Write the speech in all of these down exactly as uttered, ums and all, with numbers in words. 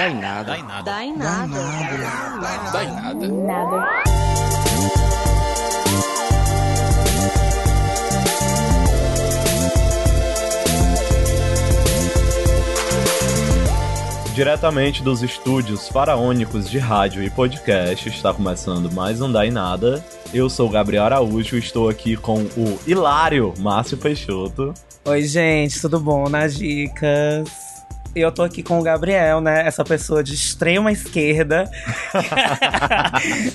Dá em nada. Dá em nada. Dá em nada. Dá em nada. Dá em nada. Diretamente dos estúdios faraônicos de rádio e podcast, está começando mais um Dá em Nada. Eu sou o Gabriel Araújo e estou aqui com o hilário Márcio Peixoto. Oi, gente, tudo bom nas dicas? Eu tô aqui com o Gabriel, né? Essa pessoa de extrema esquerda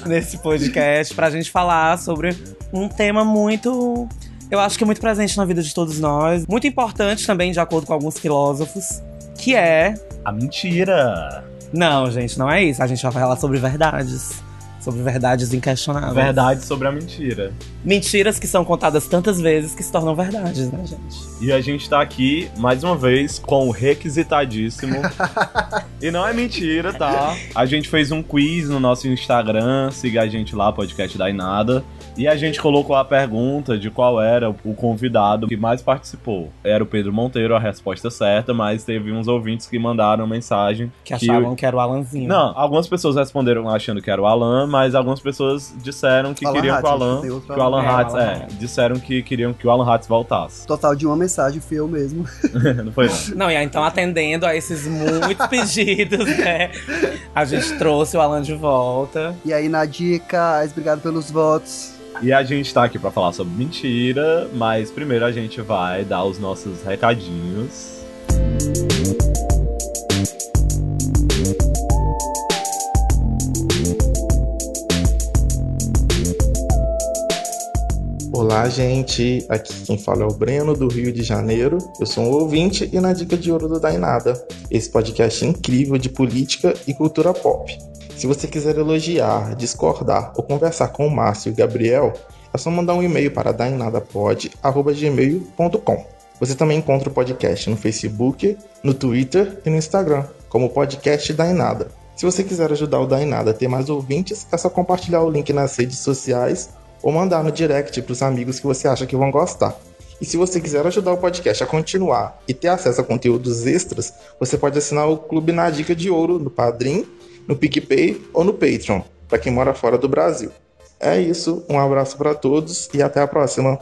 nesse podcast, pra gente falar sobre um tema muito... eu acho que é muito presente na vida de todos nós. Muito importante também, de acordo com alguns filósofos, que é... a mentira! Não, gente, não é isso. A gente vai falar sobre verdades. Sobre verdades inquestionáveis. Verdades sobre a mentira. Mentiras que são contadas tantas vezes que se tornam verdades, né, gente? E a gente tá aqui, mais uma vez, com o requisitadíssimo. E não é mentira, tá? A gente fez um quiz no nosso Instagram. Siga a gente lá, podcast Dá em Nada. E a gente colocou a pergunta de qual era o convidado que mais participou. Era o Pedro Monteiro, a resposta certa, mas teve uns ouvintes que mandaram mensagem... que achavam que, que era o Alanzinho. Não, algumas pessoas responderam achando que era o Alan, mas algumas pessoas disseram que Alan queriam Hatz, que o Alan... que o Alan Hatz, é, Alan é, disseram que queriam que o Alan Hatz voltasse. Total de uma mensagem foi eu mesmo. Não foi não. Não, e então atendendo a esses muitos pedidos, né? A gente trouxe o Alan de volta. E aí, na dica, obrigado pelos votos. E a gente tá aqui pra falar sobre mentira, mas primeiro a gente vai dar os nossos recadinhos. Olá, gente, aqui quem fala é o Breno, do Rio de Janeiro. Eu sou um ouvinte e na dica de ouro do Dá em Nada, esse podcast incrível de política e cultura pop. Se você quiser elogiar, discordar ou conversar com o Márcio e o Gabriel, é só mandar um e-mail para dainadapod arroba gmail ponto com. Você também encontra o podcast no Facebook, no Twitter e no Instagram, como podcast Dá em Nada. Se você quiser ajudar o Dá em Nada a ter mais ouvintes, é só compartilhar o link nas redes sociais ou mandar no direct para os amigos que você acha que vão gostar. E se você quiser ajudar o podcast a continuar e ter acesso a conteúdos extras, você pode assinar o Clube na Dica de Ouro no Padrim, no PicPay ou no Patreon, para quem mora fora do Brasil. É isso, um abraço para todos e até a próxima.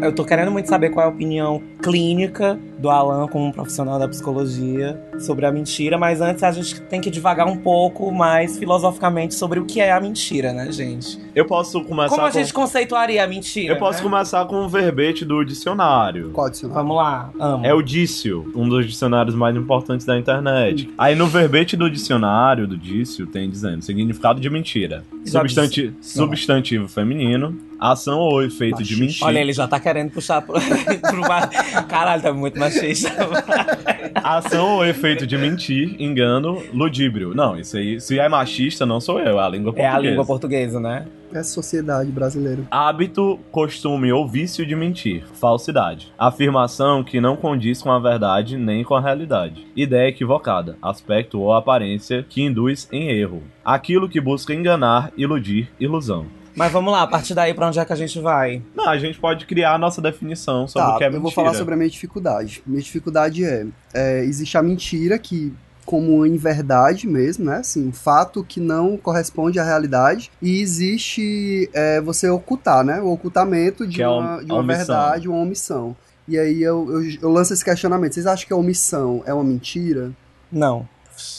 Eu tô querendo muito saber qual é a opinião clínica do Alan como um profissional da psicologia sobre a mentira, mas antes a gente tem que divagar um pouco mais filosoficamente sobre o que é a mentira, né, gente? Eu posso começar Como a com... gente conceituaria a mentira? Eu posso né? começar com um verbete do dicionário. Qual dicionário? Vamos lá, amo. É o Dício, um dos dicionários mais importantes da internet. Hum. Aí no verbete do dicionário, do Dício, tem dizendo significado de mentira. Substanti... Substantivo Não. feminino, ação ou efeito Mas... de mentira. Olha, ele já tá querendo Querendo puxar pro... Caralho, tá muito machista. Ação ou efeito de mentir, engano, ludíbrio. Não, isso aí, se é machista, não sou eu, é a língua portuguesa. É a língua portuguesa, né? É a sociedade brasileira. Hábito, costume ou vício de mentir, falsidade. Afirmação que não condiz com a verdade nem com a realidade. Ideia equivocada, aspecto ou aparência que induz em erro. Aquilo que busca enganar, iludir, ilusão. Mas vamos lá, a partir daí, pra onde é que a gente vai? Não, a gente pode criar a nossa definição sobre tá, o que é mentira. Eu vou falar sobre a minha dificuldade. Minha dificuldade é, é existe a mentira que, como em verdade mesmo, né? Assim, um fato que não corresponde à realidade. E existe é, você ocultar, né? O ocultamento de, é uma, de uma verdade, uma omissão. E aí eu, eu, eu lanço esse questionamento. Vocês acham que a omissão é uma mentira? Não.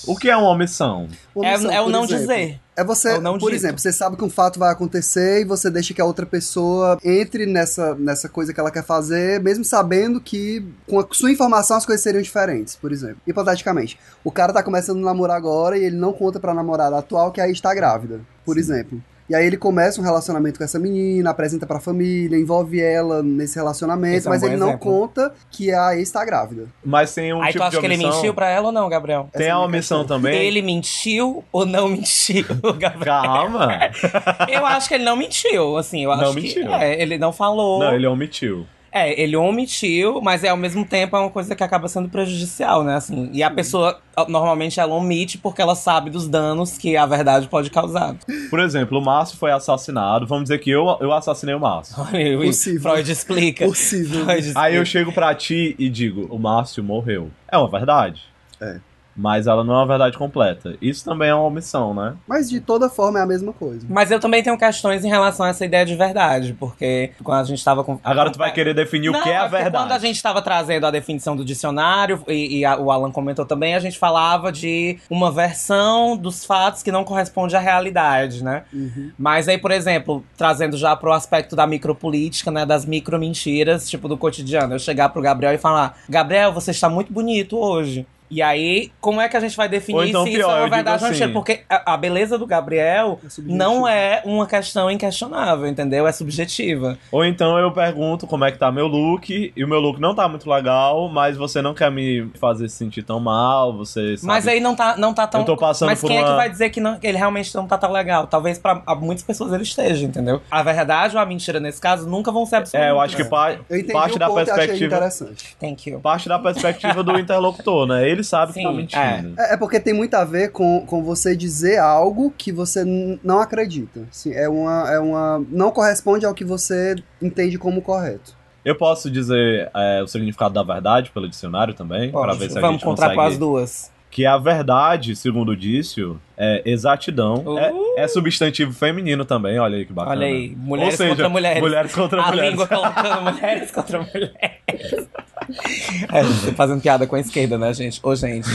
O que é uma omissão? Uma omissão, é, é o não exemplo. dizer. É você, é não por dito. exemplo, você sabe que um fato vai acontecer e você deixa que a outra pessoa entre nessa, nessa coisa que ela quer fazer, mesmo sabendo que com a sua informação as coisas seriam diferentes, por exemplo. Hipoteticamente, o cara tá começando a namorar agora e ele não conta pra namorada atual que aí está grávida, por Sim. exemplo. E aí ele começa um relacionamento com essa menina, apresenta pra família, envolve ela nesse relacionamento, Esse mas é um ele não exemplo. conta que a ex tá grávida. Mas tem um aí tipo de omissão... Aí tu acha que ele mentiu pra ela ou não, Gabriel? Tem a omissão também? Ele mentiu ou não mentiu, Gabriel? Calma! Eu acho que ele não mentiu, assim, eu acho não que... Não mentiu. É, ele não falou. Não, ele omitiu. É, ele omitiu, mas é, ao mesmo tempo é uma coisa que acaba sendo prejudicial, né? Assim, e a pessoa, normalmente, ela omite porque ela sabe dos danos que a verdade pode causar. Por exemplo, o Márcio foi assassinado. Vamos dizer que eu, eu assassinei o Márcio. Olha, possível. Freud explica. Possível. Freud explica. Aí eu chego pra ti e digo, o Márcio morreu. É uma verdade. É. Mas ela não é uma verdade completa. Isso também é uma omissão, né? Mas de toda forma é a mesma coisa. Mas eu também tenho questões em relação a essa ideia de verdade, porque quando a gente tava... Com... Agora tu vai querer definir não, o que é a verdade. Quando a gente tava trazendo a definição do dicionário, e, e a, o Alan comentou também, a gente falava de uma versão dos fatos que não corresponde à realidade, né? Uhum. Mas aí, por exemplo, trazendo já pro aspecto da micropolítica, né? Das micromentiras, tipo, do cotidiano. Eu chegar pro Gabriel e falar, Gabriel, você está muito bonito hoje. E aí, como é que a gente vai definir então, se pior, isso é uma verdade ou mentira? Porque a, a beleza do Gabriel é não é uma questão inquestionável, entendeu? É subjetiva. Ou então eu pergunto como é que tá meu look, e o meu look não tá muito legal, mas você não quer me fazer sentir tão mal, você sabe... Mas aí não tá, não tá tão... Eu tô passando mas por quem uma... é que vai dizer que, não, que ele realmente não tá tão legal? Talvez pra muitas pessoas ele esteja, entendeu? A verdade ou a mentira, nesse caso, nunca vão ser absolutas. É, eu acho que pa... eu parte da perspectiva... Interessante. Thank you. Parte da perspectiva do interlocutor, né? Ele Ele sabe Sim, que tá mentindo. É. É porque tem muito a ver com, com você dizer algo que você não acredita. Assim, é uma, é uma, não corresponde ao que você entende como correto. Eu posso dizer é, o significado da verdade pelo dicionário também? Para ver se a Vamos gente encontrar com as duas. Que a verdade, segundo o Dício, é exatidão. Uh. É, é substantivo feminino também, olha aí que bacana. Olha aí, mulheres Ou seja, contra mulheres. Mulheres contra a mulheres. A língua colocando mulheres contra mulheres. É, fazendo piada com a esquerda, né, gente? Ô, gente.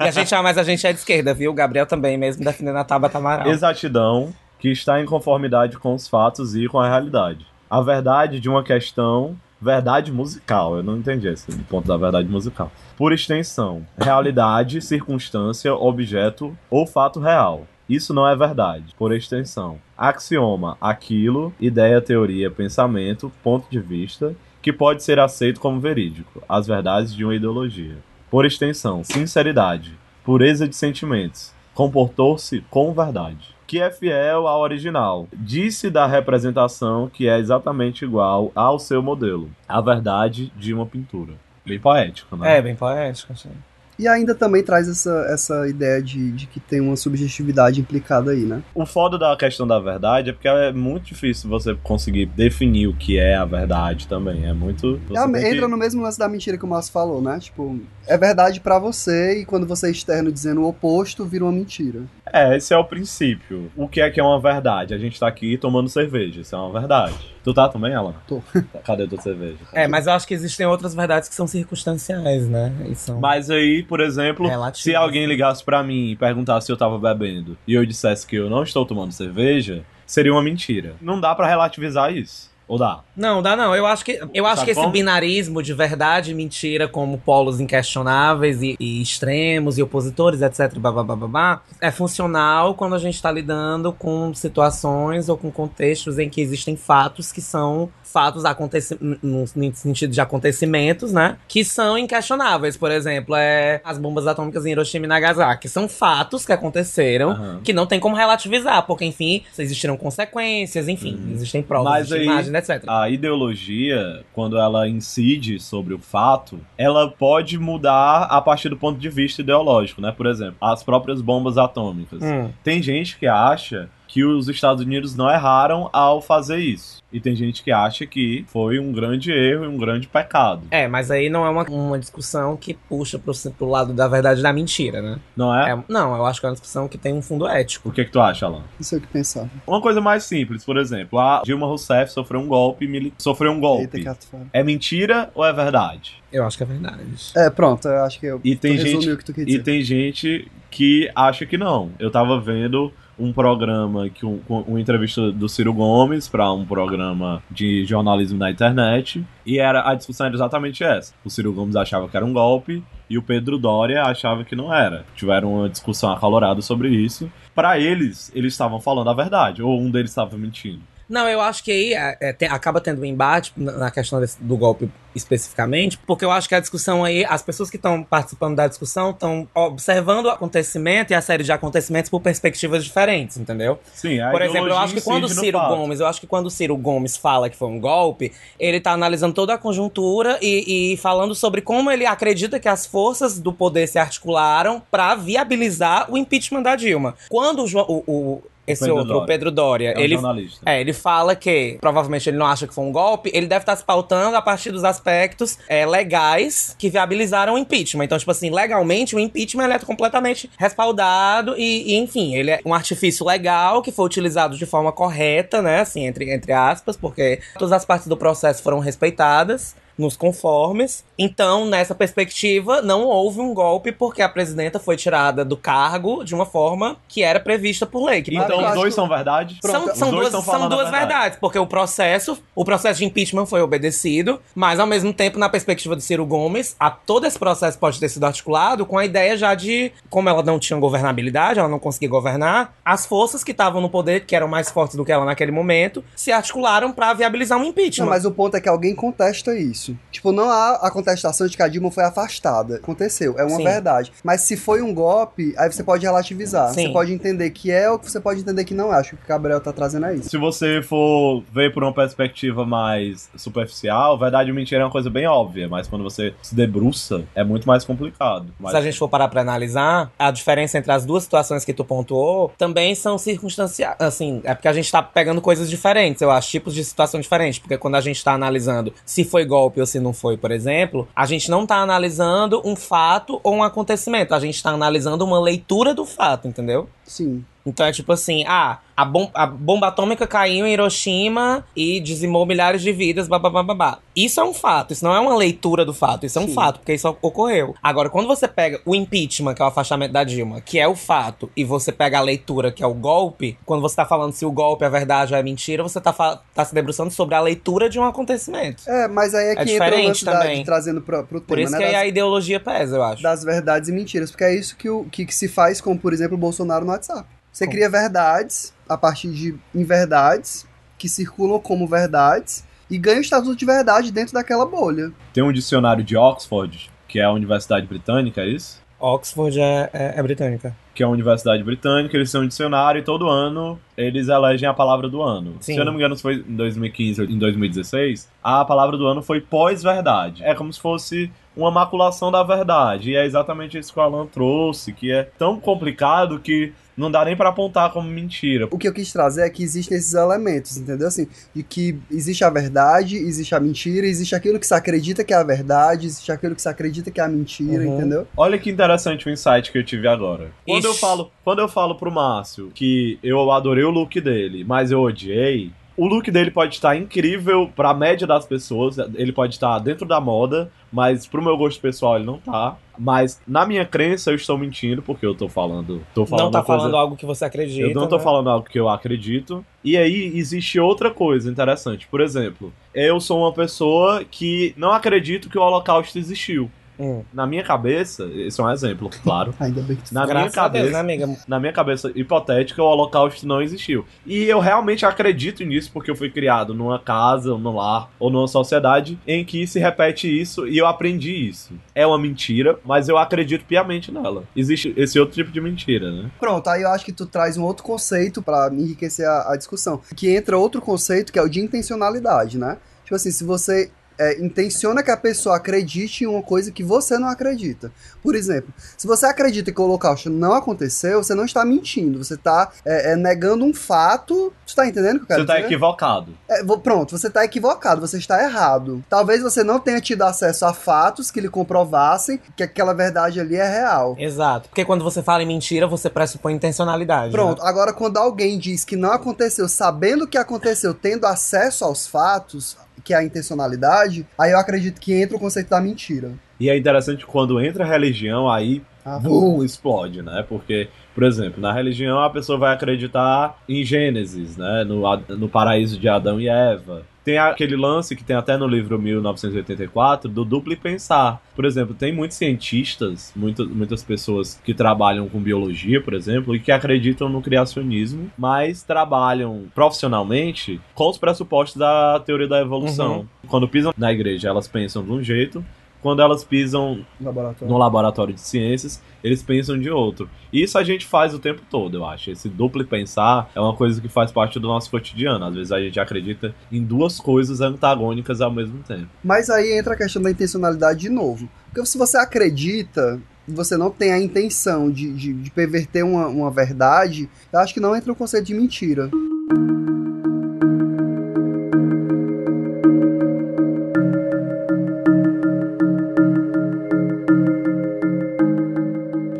E a gente, ah, mas a gente é de esquerda, viu? O Gabriel também, mesmo defendendo a Tabata Amaral. Exatidão, que está em conformidade com os fatos e com a realidade. A verdade de uma questão... Verdade musical, eu não entendi esse ponto da verdade musical. Por extensão, realidade, circunstância, objeto ou fato real. Isso não é verdade, por extensão. Axioma, aquilo, ideia, teoria, pensamento, ponto de vista, que pode ser aceito como verídico. As verdades de uma ideologia. Por extensão, sinceridade, pureza de sentimentos, comportou-se com verdade. Que é fiel ao original. Disse da representação que é exatamente igual ao seu modelo. A verdade de uma pintura. Bem poético, né? É, bem poético, sim. E ainda também traz essa, essa ideia de, de que tem uma subjetividade implicada aí, né? O foda da questão da verdade é porque é muito difícil você conseguir definir o que é a verdade também. É muito... É, entra que... no mesmo lance da mentira que o Márcio falou, né? Tipo, é verdade pra você e quando você é externo dizendo o oposto, vira uma mentira. É, esse é o princípio. O que é que é uma verdade? A gente tá aqui tomando cerveja, isso é uma verdade. Tu tá também, Alan? Tô. Cadê a tua cerveja? É, mas eu acho que existem outras verdades que são circunstanciais, né? E são... Mas aí... Por exemplo, é, se alguém ligasse pra mim e perguntasse se eu tava bebendo e eu dissesse que eu não estou tomando cerveja, seria uma mentira. Não dá pra relativizar isso. Ou dá? Não, dá não. Eu acho que, eu acho que esse binarismo de verdade e mentira como polos inquestionáveis e, e extremos e opositores, etcétera, blá, blá, blá, blá, blá, é funcional quando a gente tá lidando com situações ou com contextos em que existem fatos que são... fatos aconteci- no sentido de acontecimentos, né? Que são inquestionáveis. Por exemplo, é as bombas atômicas em Hiroshima e Nagasaki. São fatos que aconteceram, uhum. que não tem como relativizar. Porque, enfim, existiram consequências, enfim. Uhum. Existem provas, mas existe aí, imagem, etcétera. A ideologia, quando ela incide sobre o fato, ela pode mudar a partir do ponto de vista ideológico, né? Por exemplo, as próprias bombas atômicas. Uhum. Tem gente que acha... que os Estados Unidos não erraram ao fazer isso. E tem gente que acha que foi um grande erro e um grande pecado. É, mas aí não é uma, uma discussão que puxa pro, pro lado da verdade da mentira, né? Não é? é? Não, eu acho que é uma discussão que tem um fundo ético. O que que tu acha, Alan? Não sei o que pensar. Uma coisa mais simples, por exemplo, a Dilma Rousseff sofreu um golpe militar. Sofreu um golpe. Eita, é mentira ou é verdade? Eu acho que é verdade. É, pronto, eu acho que eu e tem gente, o que tu quer dizer. E tem gente que acha que não. Eu tava vendo... um programa, que um, uma entrevista do Ciro Gomes para um programa de jornalismo na internet, e era, a discussão era exatamente essa. O Ciro Gomes achava que era um golpe e o Pedro Doria achava que não era. Tiveram uma discussão acalorada sobre isso. Para eles, eles estavam falando a verdade, ou um deles estava mentindo. Não, eu acho que aí é, tem, acaba tendo um embate na questão desse, do golpe especificamente, porque eu acho que a discussão aí, as pessoas que estão participando da discussão estão observando o acontecimento e a série de acontecimentos por perspectivas diferentes, entendeu? Sim, a por exemplo, eu acho que quando o Ciro Gomes, eu acho que quando o Ciro Gomes fala que foi um golpe, ele tá analisando toda a conjuntura e, e falando sobre como ele acredita que as forças do poder se articularam para viabilizar o impeachment da Dilma. Quando o, o, o Esse Pedro outro, Doria. o Pedro Doria, é um ele, é, ele fala que provavelmente ele não acha que foi um golpe, ele deve estar se pautando a partir dos aspectos é, legais que viabilizaram o impeachment. Então, tipo assim, legalmente o impeachment ele é completamente respaldado e, e, enfim, ele é um artifício legal que foi utilizado de forma correta, né, assim, entre, entre aspas, porque todas as partes do processo foram respeitadas. Nos conformes. Então, nessa perspectiva, não houve um golpe porque a presidenta foi tirada do cargo de uma forma que era prevista por lei. Então, os dois são verdade? São, são dois, dois são duas verdade. verdades, porque o processo, o processo de impeachment foi obedecido, mas ao mesmo tempo, na perspectiva do Ciro Gomes, a, todo esse processo pode ter sido articulado com a ideia já de, como ela não tinha governabilidade, ela não conseguia governar, as forças que estavam no poder, que eram mais fortes do que ela naquele momento, se articularam para viabilizar um impeachment. Não, mas o ponto é que alguém contesta isso. Tipo, não há a contestação de que a Dilma foi afastada. Aconteceu, é uma Sim. verdade. Mas se foi um golpe, aí você pode relativizar. Sim. Você pode entender que é ou você pode entender que não é. Acho que o Gabriel tá trazendo aí. Se você for ver por uma perspectiva mais superficial, verdade e mentira é uma coisa bem óbvia, mas quando você se debruça, é muito mais complicado. Mas... se a gente for parar pra analisar, a diferença entre as duas situações que tu pontuou também são circunstanciais. Assim, é porque a gente tá pegando coisas diferentes, eu acho, tipos de situação diferentes. Porque quando a gente tá analisando se foi golpe ou se não foi, por exemplo, a gente não tá analisando um fato ou um acontecimento, a gente tá analisando uma leitura do fato, entendeu? Sim. Então é tipo assim, ah, a, bom, a bomba atômica caiu em Hiroshima e dizimou milhares de vidas, babá. Isso é um fato, isso não é uma leitura do fato, isso é um Sim. fato, porque isso ocorreu. Agora, quando você pega o impeachment, que é o afastamento da Dilma, que é o fato, e você pega a leitura, que é o golpe, quando você tá falando se o golpe é verdade ou é mentira, você tá, tá se debruçando sobre a leitura de um acontecimento. É, mas aí é que é diferente entra o também. Da, de, trazendo pro, pro tema, Por isso né, que das, aí a ideologia pesa, eu acho. Das verdades e mentiras, porque é isso que, o, que, que se faz com, por exemplo, o Bolsonaro no WhatsApp. Você cria verdades a partir de inverdades que circulam como verdades e ganha o estatuto de verdade dentro daquela bolha. Tem um dicionário de Oxford, que é a universidade britânica, é isso? Oxford é, é, é britânica. Que é a universidade britânica, eles têm um dicionário e todo ano eles elegem a palavra do ano. Sim. Se eu não me engano, se foi em dois mil e quinze ou em dois mil e dezesseis, a palavra do ano foi pós-verdade. É como se fosse... uma maculação da verdade. E é exatamente isso que o Alan trouxe, que é tão complicado que não dá nem pra apontar como mentira. O que eu quis trazer é que existem esses elementos, entendeu? Assim, de que existe a verdade, existe a mentira, existe aquilo que se acredita que é a verdade, existe aquilo que se acredita que é a mentira, uhum. entendeu? Olha que interessante o insight que eu tive agora. Quando eu, falo, quando eu falo pro Márcio que eu adorei o look dele, mas eu odiei, o look dele pode estar incrível pra média das pessoas, ele pode estar dentro da moda, mas pro meu gosto pessoal ele não tá. Mas na minha crença eu estou mentindo, porque eu tô falando... Tô falando não tá coisa... falando algo que você acredita. Eu não tô né? falando algo que eu acredito. E aí existe outra coisa interessante. Por exemplo, eu sou uma pessoa que não acredito que o Holocausto existiu. Hum. Na minha cabeça, esse é um exemplo, claro. Ainda bem que tu na minha cabeça, Deus, né, amiga? Na minha cabeça hipotética, o Holocausto não existiu. E eu realmente acredito nisso porque eu fui criado numa casa, ou num lar, ou numa sociedade em que se repete isso e eu aprendi isso. É uma mentira, mas eu acredito piamente nela. Existe esse outro tipo de mentira, né? Pronto, aí eu acho que tu traz um outro conceito pra enriquecer a, a discussão. Que entra outro conceito que é o de intencionalidade, né? Tipo assim, se você... É, intenciona que a pessoa acredite em uma coisa que você não acredita. Por exemplo, se você acredita que o Holocausto não aconteceu, você não está mentindo, você está é, é, negando um fato. Você está entendendo o que eu quero dizer? Você está equivocado. É, pronto, você está equivocado, você está errado. Talvez você não tenha tido acesso a fatos que lhe comprovassem que aquela verdade ali é real. Exato, porque quando você fala em mentira, você pressupõe intencionalidade. Pronto, né? Agora quando alguém diz que não aconteceu, sabendo que aconteceu, tendo acesso aos fatos... que é a intencionalidade, aí eu acredito que entra o conceito da mentira. E é interessante quando entra a religião, aí ah, bum, explode, né? Porque, por exemplo, na religião a pessoa vai acreditar em Gênesis, né? No, no paraíso de Adão e Eva. Tem aquele lance que tem até no livro mil novecentos e oitenta e quatro, do duplo pensar. Por exemplo, tem muitos cientistas, muitas, muitas pessoas que trabalham com biologia, por exemplo, e que acreditam no criacionismo, mas trabalham profissionalmente com os pressupostos da teoria da evolução. Uhum. Quando pisam na igreja, elas pensam de um jeito. Quando elas pisam laboratório. no laboratório de ciências, eles pensam de outro. Isso a gente faz o tempo todo, eu acho. Esse duplo pensar é uma coisa que faz parte do nosso cotidiano. Às vezes a gente acredita em duas coisas antagônicas ao mesmo tempo. Mas aí entra a questão da intencionalidade de novo. Porque se você acredita... você não tem a intenção de, de, de perverter uma, uma verdade, eu acho que não entra o conceito de mentira.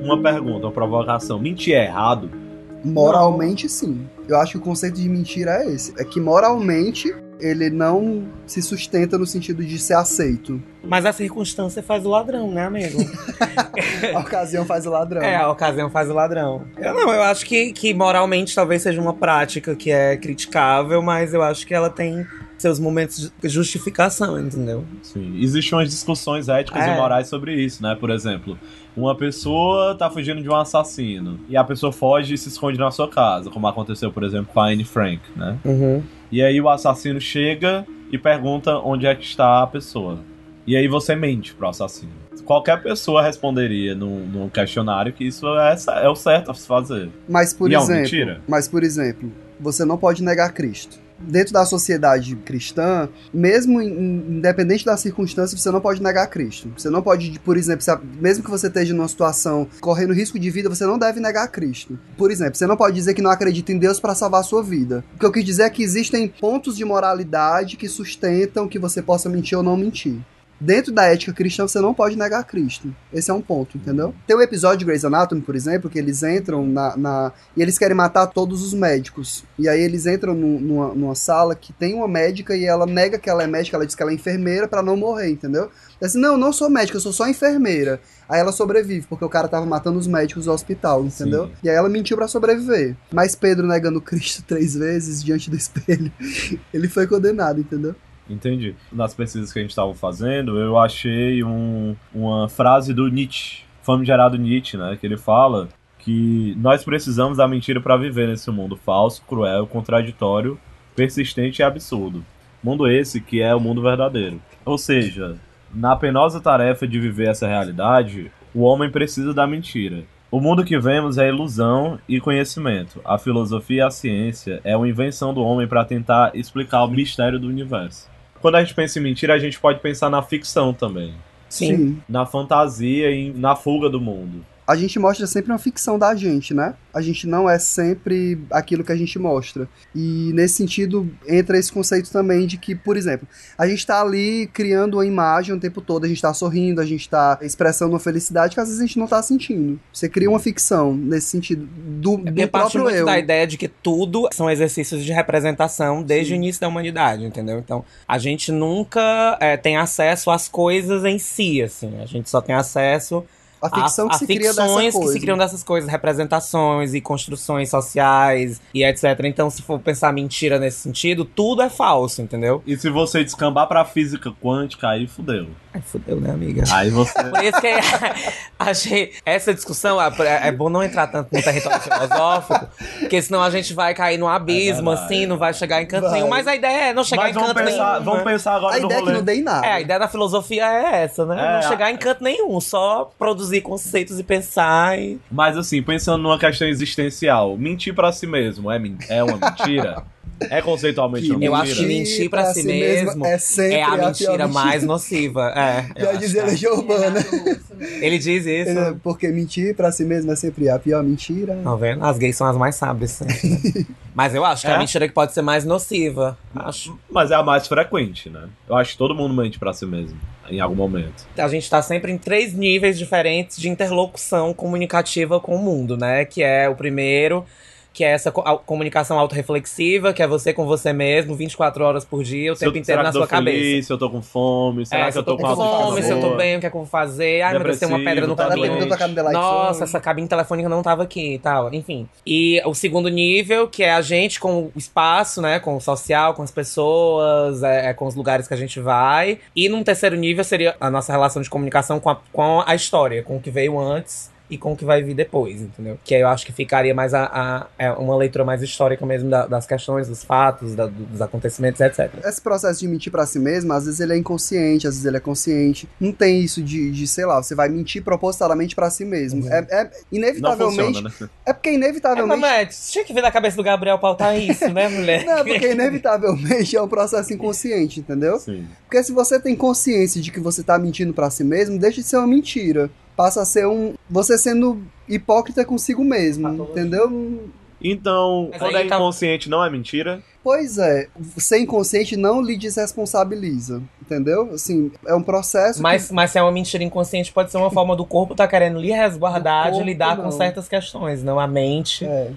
Uma pergunta, uma provocação. Mentir é errado? Moralmente, sim. Eu acho que o conceito de mentira é esse. É que moralmente... ele não se sustenta no sentido de ser aceito. Mas a circunstância faz o ladrão, né, amigo? A ocasião faz o ladrão. É, a ocasião faz o ladrão. Eu não, eu acho que, que moralmente talvez seja uma prática que é criticável, mas eu acho que ela tem seus momentos de justificação, entendeu? Sim, existem umas discussões éticas é. e morais sobre isso, né? Por exemplo, uma pessoa tá fugindo de um assassino e a pessoa foge e se esconde na sua casa, como aconteceu, por exemplo, com a Anne Frank, né? Uhum. E aí o assassino chega e pergunta onde é que está a pessoa. E aí você mente pro assassino. Qualquer pessoa responderia num, num questionário que isso é, é o certo a se fazer. Mas por, exemplo, é mentira. mas, por exemplo, você não pode negar Cristo. Dentro da sociedade cristã, mesmo independente da circunstância, você não pode negar Cristo. Você não pode, por exemplo, mesmo que você esteja numa situação correndo risco de vida, você não deve negar Cristo. Por exemplo, você não pode dizer que não acredita em Deus para salvar a sua vida. O que eu quis dizer é que existem pontos de moralidade que sustentam que você possa mentir ou não mentir. Dentro da ética cristã, você não pode negar Cristo. Esse é um ponto, entendeu? Tem um episódio de Grey's Anatomy, por exemplo, que eles entram na... na e eles querem matar todos os médicos. E aí eles entram num, numa, numa sala que tem uma médica e ela nega que ela é médica, ela diz que ela é enfermeira pra não morrer, entendeu? Ela diz, não, eu não sou médica, eu sou só enfermeira. Aí ela sobrevive, porque o cara tava matando os médicos do hospital, entendeu? Sim. E aí ela mentiu pra sobreviver. Mas Pedro negando Cristo três vezes diante do espelho, ele foi condenado, entendeu? Entendi. Nas pesquisas que a gente estava fazendo, eu achei um, uma frase do Nietzsche, famigerado Nietzsche, né? Que ele fala que nós precisamos da mentira para viver nesse mundo falso, cruel, contraditório, persistente e absurdo. Mundo esse que é o mundo verdadeiro. Ou seja, na penosa tarefa de viver essa realidade, o homem precisa da mentira. O mundo que vemos é ilusão e conhecimento. A filosofia e a ciência é uma invenção do homem para tentar explicar o mistério do universo. Quando a gente pensa em mentira, a gente pode pensar na ficção também. Sim. Sim. Na fantasia e na fuga do mundo. A gente mostra sempre uma ficção da gente, né? A gente não é sempre aquilo que a gente mostra. E nesse sentido, entra esse conceito também de que, por exemplo, a gente tá ali criando uma imagem o tempo todo, a gente tá sorrindo, a gente tá expressando uma felicidade que às vezes a gente não tá sentindo. Você cria uma ficção nesse sentido do, do é próprio muito eu. Da ideia de que tudo são exercícios de representação desde Sim. o início da humanidade, entendeu? Então, a gente nunca é, tem acesso às coisas em si, assim. A gente só tem acesso... A ficção a, que se cria dessa coisa. As ficções que se criam dessas coisas, representações e construções sociais e etcétera. Então, se for pensar mentira nesse sentido, tudo é falso, entendeu? E se você descambar pra física quântica, aí fudeu. Aí fudeu, né, amiga? Aí você... Por isso que achei essa discussão, é bom não entrar tanto no território filosófico, porque senão a gente vai cair num abismo, é, vai, assim, não vai chegar em canto vai. nenhum. Mas a ideia é não chegar Mas em canto pensar, nenhum. Vamos né? pensar agora a no rolê. A ideia é que não dê em nada. É, a ideia da filosofia é essa, né? É, não chegar em canto nenhum, só produzir conceitos e pensar e... Mas assim, pensando numa questão existencial, mentir pra si mesmo é, é uma mentira? É conceitualmente uma mentira? Eu acho que mentir pra, pra si, si mesmo é, é a, a mentira mais mentira. nociva. É, eu já dizia a Legião Urbana. Ele diz isso. Ele, porque mentir pra si mesmo é sempre a pior mentira. Tá vendo? As gays são as mais sábias. Né? Mas eu acho que é? é a mentira que pode ser mais nociva. Acho. Mas é a mais frequente, né? Eu acho que todo mundo mente pra si mesmo. Em algum momento. A gente tá sempre em três níveis diferentes de interlocução comunicativa com o mundo, né? Que é o primeiro... que é essa comunicação autorreflexiva, que é você com você mesmo, vinte e quatro horas por dia, o tempo inteiro na sua cabeça. Feliz, se eu tô com fome, será é, que eu tô com fome, se eu tô bem, o que é que eu vou fazer? Ai, meu Deus, tem uma pedra no cabelo. Nossa, essa cabine telefônica não tava aqui e tal, enfim. E o segundo nível, que é a gente com o espaço, né, com o social, com as pessoas, é, é, com os lugares que a gente vai. E num terceiro nível seria a nossa relação de comunicação com a, com a história, com o que veio antes e com o que vai vir depois, entendeu? Que aí eu acho que ficaria mais a, a, uma leitura mais histórica mesmo da, das questões, dos fatos, da, dos acontecimentos, etcétera. Esse processo de mentir pra si mesmo, às vezes ele é inconsciente, às vezes ele é consciente. Não tem isso de, de sei lá, você vai mentir propositadamente pra si mesmo. Uhum. É, é inevitavelmente... Não funciona, né? É porque inevitavelmente... É, mas, mas, tinha que ver na cabeça do Gabriel pautar isso, né, mulher? Não, porque inevitavelmente é um processo inconsciente, entendeu? Sim. Porque se você tem consciência de que você tá mentindo pra si mesmo, deixa de ser uma mentira. Passa a ser um... Você sendo hipócrita consigo mesmo, entendeu? Então, mas quando é inconsciente, tá... não é mentira? Pois é. Ser inconsciente não lhe desresponsabiliza, entendeu? Assim, é um processo... Mas, que... mas se é uma mentira inconsciente, pode ser uma forma do corpo tá querendo lhe resguardar de lidar não. com certas questões, não a mente. É.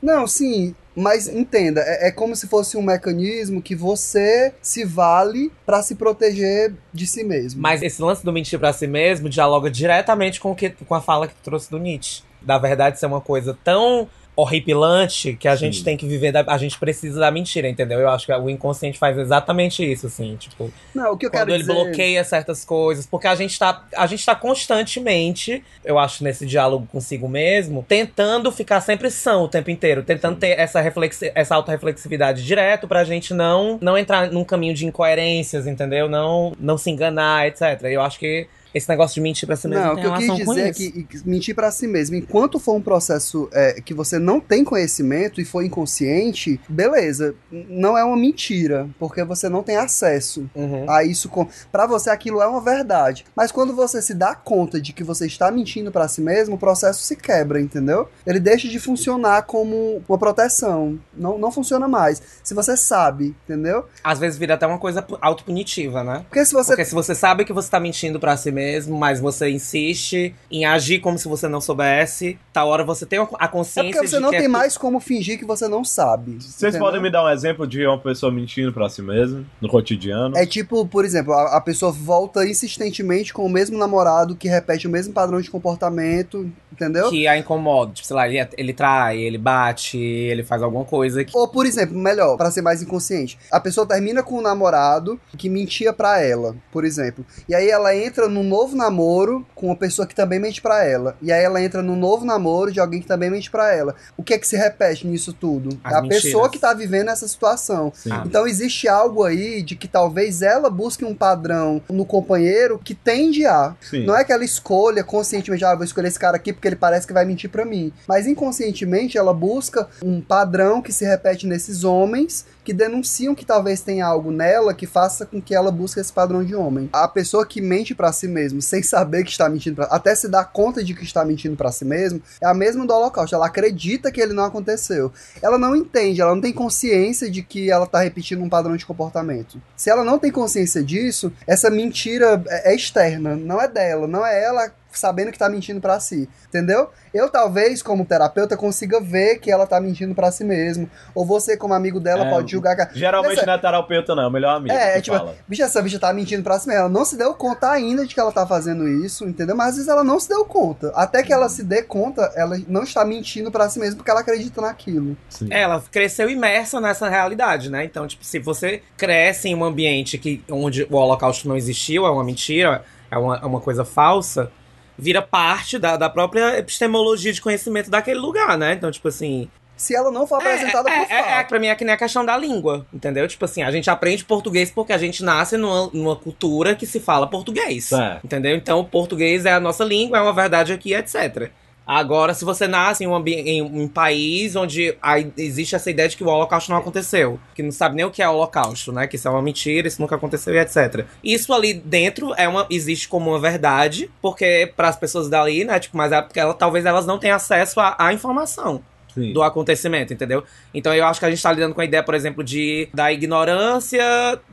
Não, sim... Mas entenda, é, é como se fosse um mecanismo que você se vale pra se proteger de si mesmo. Mas esse lance do mentir pra si mesmo dialoga diretamente com, o que, com a fala que tu trouxe do Nietzsche. Da verdade ser uma coisa tão horripilante que a Sim. gente tem que viver, da, a gente precisa da mentira, entendeu? Eu acho que o inconsciente faz exatamente isso, assim, tipo... Não, o que eu quero dizer... Quando ele bloqueia certas coisas, porque a gente tá, a gente tá constantemente, eu acho, nesse diálogo consigo mesmo, tentando ficar sempre são o tempo inteiro, tentando Sim. ter essa, reflexi- essa autorreflexividade direto pra gente não, não entrar num caminho de incoerências, entendeu? Não, não se enganar, etcétera. Eu acho que esse negócio de mentir pra si mesmo não, tem relação com isso. Não, o que eu quis dizer é que mentir pra si mesmo, enquanto for um processo é, que você não tem conhecimento e for inconsciente, beleza, não é uma mentira, porque você não tem acesso uhum. a isso. Com... Pra você aquilo é uma verdade. Mas quando você se dá conta de que você está mentindo pra si mesmo, o processo se quebra, entendeu? Ele deixa de funcionar como uma proteção. Não, não funciona mais. Se você sabe, entendeu? Às vezes vira até uma coisa autopunitiva, né? Porque se você, porque se você sabe que você tá mentindo pra si mesmo, mesmo, mas você insiste em agir como se você não soubesse, tal hora você tem a consciência de que... É porque você não tem mais como fingir que você não sabe. Vocês podem me dar um exemplo de uma pessoa mentindo pra si mesma, no cotidiano? É tipo, por exemplo, a, a pessoa volta insistentemente com o mesmo namorado que repete o mesmo padrão de comportamento, entendeu? Que a incomoda, tipo, sei lá, ele, ele trai, ele bate, ele faz alguma coisa. Que... Ou, por exemplo, melhor, pra ser mais inconsciente, a pessoa termina com um namorado que mentia pra ela, por exemplo, e aí ela entra num novo namoro com uma pessoa que também mente pra ela. E aí ela entra num novo namoro de alguém que também mente pra ela. O que é que se repete nisso tudo? As a mentiras. Pessoa que tá vivendo essa situação. Sim. Então existe algo aí de que talvez ela busque um padrão no companheiro que tende a. Sim. Não é que ela escolha conscientemente, ah, vou escolher esse cara aqui porque ele parece que vai mentir pra mim. Mas inconscientemente ela busca um padrão que se repete nesses homens que denunciam que talvez tenha algo nela que faça com que ela busque esse padrão de homem. A pessoa que mente pra si mesmo, sem saber que está mentindo, pra... até se dar conta de que está mentindo pra si mesmo, é a mesma do Holocausto. Ela acredita que ele não aconteceu. Ela não entende, ela não tem consciência de que ela tá repetindo um padrão de comportamento. Se ela não tem consciência disso, essa mentira é externa, não é dela, não é ela sabendo que tá mentindo pra si, entendeu? Eu talvez, como terapeuta, consiga ver que ela tá mentindo pra si mesmo. Ou você, como amigo dela, é, pode julgar que... Geralmente essa... não é terapeuta não, é o melhor amigo. É, é tipo, bicha, essa bicha tá mentindo pra si mesmo. Ela não se deu conta ainda de que ela tá fazendo isso, entendeu? Mas às vezes ela não se deu conta. Até que ela se dê conta, ela não está mentindo pra si mesma porque ela acredita naquilo. Sim. Ela cresceu imersa nessa realidade, né? Então, tipo, se você cresce em um ambiente que, onde o Holocausto não existiu, é uma mentira, é uma, é uma coisa falsa, vira parte da, da própria epistemologia de conhecimento daquele lugar, né? Então, tipo assim... Se ela não for apresentada é, é, por fato. É, é, pra mim é que nem a questão da língua, entendeu? Tipo assim, a gente aprende português porque a gente nasce numa, numa cultura que se fala português, é. Entendeu? Então, o português é a nossa língua, é uma verdade aqui, etcétera. Agora, se você nasce em um, ambi- em um país onde a, existe essa ideia de que o Holocausto não aconteceu, que não sabe nem o que é o Holocausto, né? Que isso é uma mentira, isso nunca aconteceu e etcétera. Isso ali dentro é uma, existe como uma verdade, porque para as pessoas dali, né? Tipo, mas é porque ela, talvez elas não tenham acesso à informação. Sim. do acontecimento, entendeu? Então eu acho que a gente tá lidando com a ideia, por exemplo, de da ignorância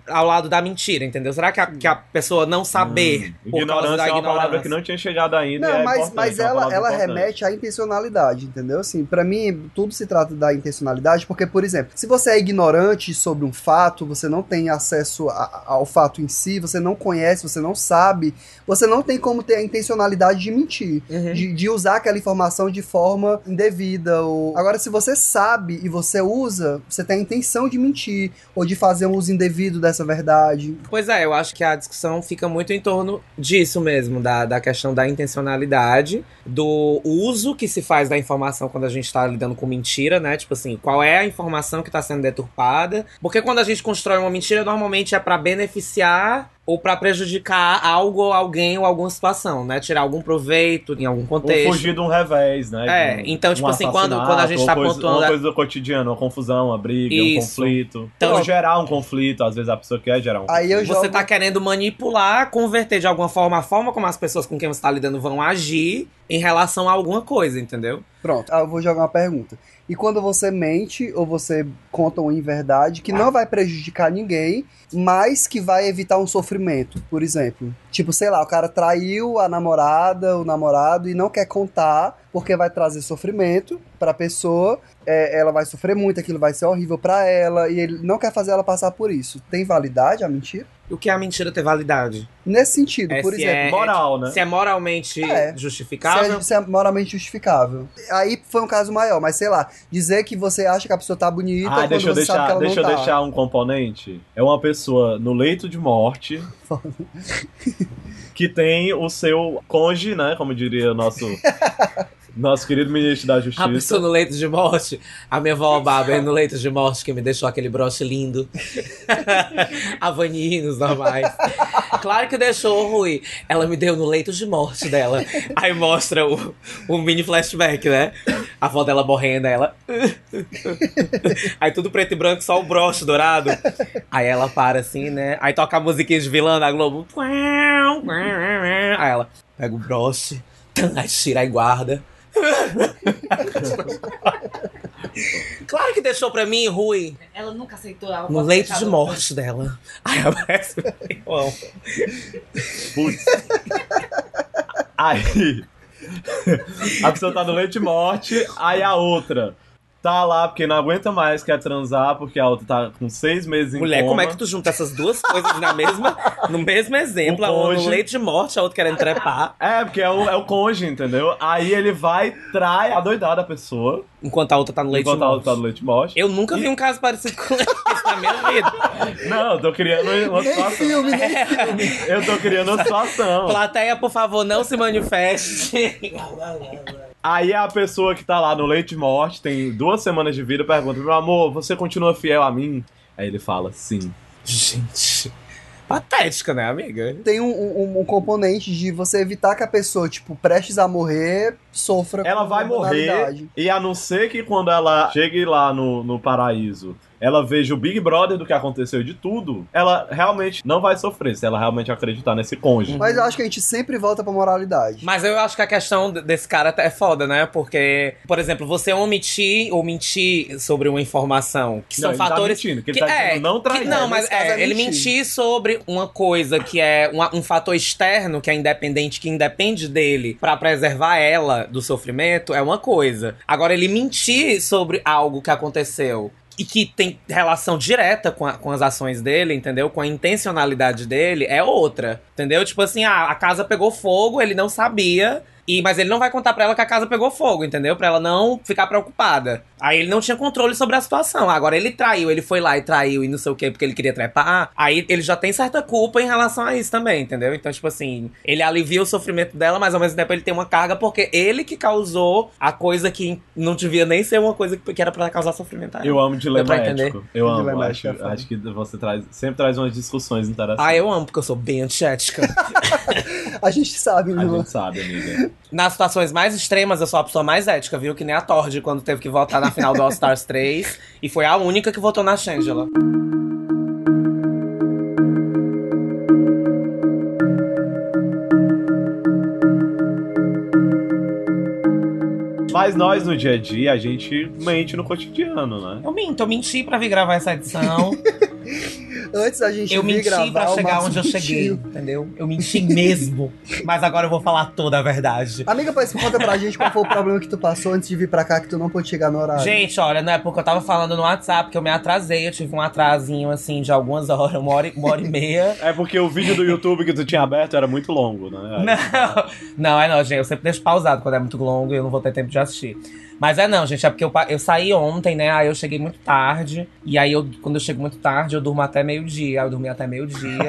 ao lado da mentira, entendeu? Será que a, que a pessoa não saber hum. por causa da ignorância? Ignorância é uma palavra que não tinha chegado ainda. Não, é mas, mas ela, é ela remete à intencionalidade, entendeu? Assim, pra mim, tudo se trata da intencionalidade, porque, por exemplo, se você é ignorante sobre um fato, você não tem acesso a, ao fato em si, você não conhece, você não sabe, você não tem como ter a intencionalidade de mentir, uhum. de, de usar aquela informação de forma indevida ou agora, se você sabe e você usa, você tem a intenção de mentir ou de fazer um uso indevido dessa verdade. Pois é, eu acho que a discussão fica muito em torno disso mesmo, da, da questão da intencionalidade, do uso que se faz da informação quando a gente tá lidando com mentira, né? Tipo assim, qual é a informação que tá sendo deturpada? Porque quando a gente constrói uma mentira, normalmente é pra beneficiar ou pra prejudicar algo ou alguém ou alguma situação, né? Tirar algum proveito em algum contexto. Ou fugir de um revés, né? É, então, tipo um assim, quando, quando a gente tá coisa, pontuando... Uma coisa do cotidiano, uma confusão, uma briga, isso. um conflito. Então, ou gerar um conflito, às vezes a pessoa quer gerar um conflito. Aí eu jogo... Você tá querendo manipular, converter de alguma forma a forma como as pessoas com quem você tá lidando vão agir em relação a alguma coisa, entendeu? Pronto, eu vou jogar uma pergunta. E quando você mente ou você conta uma inverdade que não vai prejudicar ninguém, mas que vai evitar um sofrimento, por exemplo. Tipo, sei lá, o cara traiu a namorada, o namorado, e não quer contar porque vai trazer sofrimento pra pessoa, é, ela vai sofrer muito, aquilo vai ser horrível pra ela, e ele não quer fazer ela passar por isso. Tem validade a mentira? O que é a mentira ter validade? Nesse sentido, é, por exemplo. É, moral, né? Se é moralmente é, justificável. Se é, se é moralmente justificável. Aí foi um caso maior, mas sei lá, dizer que você acha que a pessoa tá bonita, ah, deixa eu deixar, sabe que ela deixa não eu tá. deixar um componente. É uma pessoa no leito de morte que tem o seu cônjuge, né? Como diria o nosso. Nosso querido ministro da Justiça. A pessoa no leito de morte. A minha avó Bárbara no leito de morte, que me deixou aquele broche lindo. Havaninos, normais. Claro que deixou, Rui. Ela me deu no leito de morte dela. Aí mostra o, o mini flashback, né? A avó dela morrendo, ela... Aí tudo preto e branco, só o broche dourado. Aí ela para assim, né? Aí toca a musiquinha de vilã da Globo. Aí ela pega o broche, aí tira e guarda. Claro que deixou pra mim, Rui. Ela nunca aceitou ela no leito de morte dela. Ai, a peça. Putz. Aí. A pessoa tá no leito de morte, aí a outra tá lá porque não aguenta mais, quer transar, porque a outra tá com seis meses em Mulher, coma. Como é que tu junta essas duas coisas na mesma, no mesmo exemplo? A outra no leite de morte, a outra querendo trepar. É, porque é o, é o cônjuge, entendeu? Aí ele vai, trai a doidada a pessoa. Enquanto a outra tá no leite de morte. Enquanto a outra tá no leite de morte. Eu nunca e... vi um caso parecido com isso na minha vida. Não, eu tô criando uma situação. Filme, é. filme. Eu tô criando uma situação. Plateia, por favor, não se manifeste. Aí a pessoa que tá lá no leite de morte, tem duas semanas de vida, pergunta: meu amor, você continua fiel a mim? Aí ele fala, sim. Gente, patética, né, amiga? Tem um, um, um componente de você evitar que a pessoa, tipo, prestes a morrer, sofra. Ela vai morrer, e a não ser que quando ela chegue lá no, no paraíso, ela veja o Big Brother do que aconteceu de tudo, ela realmente não vai sofrer se ela realmente acreditar nesse cônjuge. Mas eu acho que a gente sempre volta pra moralidade. Mas eu acho que a questão desse cara é foda, né? Porque, por exemplo, você omitir ou mentir sobre uma informação que não, são fatores... Não, ele tá mentindo, que ele que tá é, não trair. Não, mas é, é ele mentir sobre uma coisa que é uma, um fator externo, que é independente, que independe dele, pra preservar ela do sofrimento, é uma coisa. Agora, ele mentir sobre algo que aconteceu e que tem relação direta com, a, com as ações dele, entendeu? Com a intencionalidade dele, é outra, entendeu? Tipo assim, a, a casa pegou fogo, ele não sabia, e, mas ele não vai contar pra ela que a casa pegou fogo, entendeu? Pra ela não ficar preocupada. Aí ele não tinha controle sobre a situação. Agora ele traiu, ele foi lá e traiu e não sei o quê, porque ele queria trepar. Aí ele já tem certa culpa em relação a isso também, entendeu? Então, tipo assim, ele alivia o sofrimento dela, mas ao mesmo tempo ele tem uma carga, porque ele que causou a coisa que não devia nem ser uma coisa que era pra causar sofrimento a ela. Eu amo dilema ético. Eu amo, dilema acho, ético, acho que você traz, sempre traz umas discussões interessantes. Ah, eu amo, porque eu sou bem antiética. A gente sabe, meu. A gente sabe, amiga. Nas situações mais extremas, eu sou a pessoa mais ética, viu? Que nem a Tord, quando teve que votar na na final do All Stars três, e foi a única que votou na Shangela. Mas nós, no dia a dia, a gente mente no cotidiano, né? Eu minto, eu menti pra vir gravar essa edição. Antes a gente eu vir gravar... Eu menti pra chegar onde eu cheguei, entendeu? Eu menti mesmo. Mas agora eu vou falar toda a verdade. Amiga, pois conta pra gente qual foi o problema que tu passou antes de vir pra cá, que tu não pôde chegar no horário. Gente, olha, na época eu tava falando no WhatsApp que eu me atrasei. Eu tive um atrasinho, assim, de algumas horas, uma hora, uma hora e meia. É porque o vídeo do YouTube que tu tinha aberto era muito longo, né? Aí... Não, não, é não, gente. Eu sempre deixo pausado quando é muito longo e eu não vou ter tempo de assistir. Mas é não, gente, é porque eu, eu saí ontem, né, aí eu cheguei muito tarde, e aí eu, quando eu chego muito tarde, eu durmo até meio-dia, aí eu dormi até meio-dia,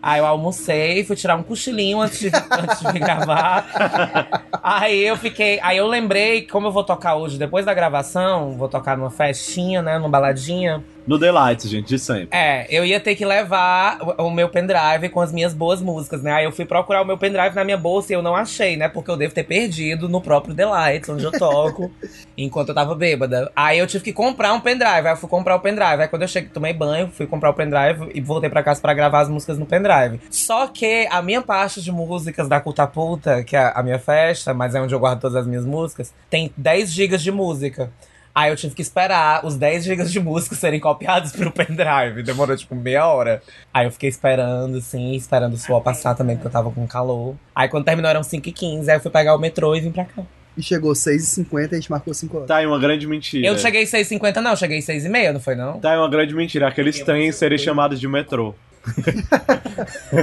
aí eu almocei, fui tirar um cochilinho antes de, antes de gravar, aí eu fiquei, aí eu lembrei, como eu vou tocar hoje, depois da gravação, vou tocar numa festinha, né, numa baladinha. No The Lights, gente, de sempre. É, eu ia ter que levar o, o meu pendrive com as minhas boas músicas, né, aí eu fui procurar o meu pendrive na minha bolsa e eu não achei, né, porque eu devo ter perdido no próprio The Lights, onde eu toco. Enquanto eu tava bêbada. Aí eu tive que comprar um pendrive. Aí eu fui comprar o pendrive. Aí quando eu cheguei, tomei banho, fui comprar o pendrive e voltei pra casa pra gravar as músicas no pendrive. Só que a minha pasta de músicas da Culta Puta, que é a minha festa, mas é onde eu guardo todas as minhas músicas, tem dez gigas de música. Aí eu tive que esperar os dez gigas de música serem copiados pro pendrive. Demorou, tipo, meia hora. Aí eu fiquei esperando, assim, esperando o suor passar também, porque eu tava com calor. Aí quando terminou eram cinco e quinze, aí eu fui pegar o metrô e vim pra cá. E chegou seis e cinquenta e a gente marcou cinco horas. Tá, é uma grande mentira. Eu cheguei seis e cinquenta não, cheguei seis e meia, não foi não? Tá, é uma grande mentira. Aqueles trens serem chamados de metrô.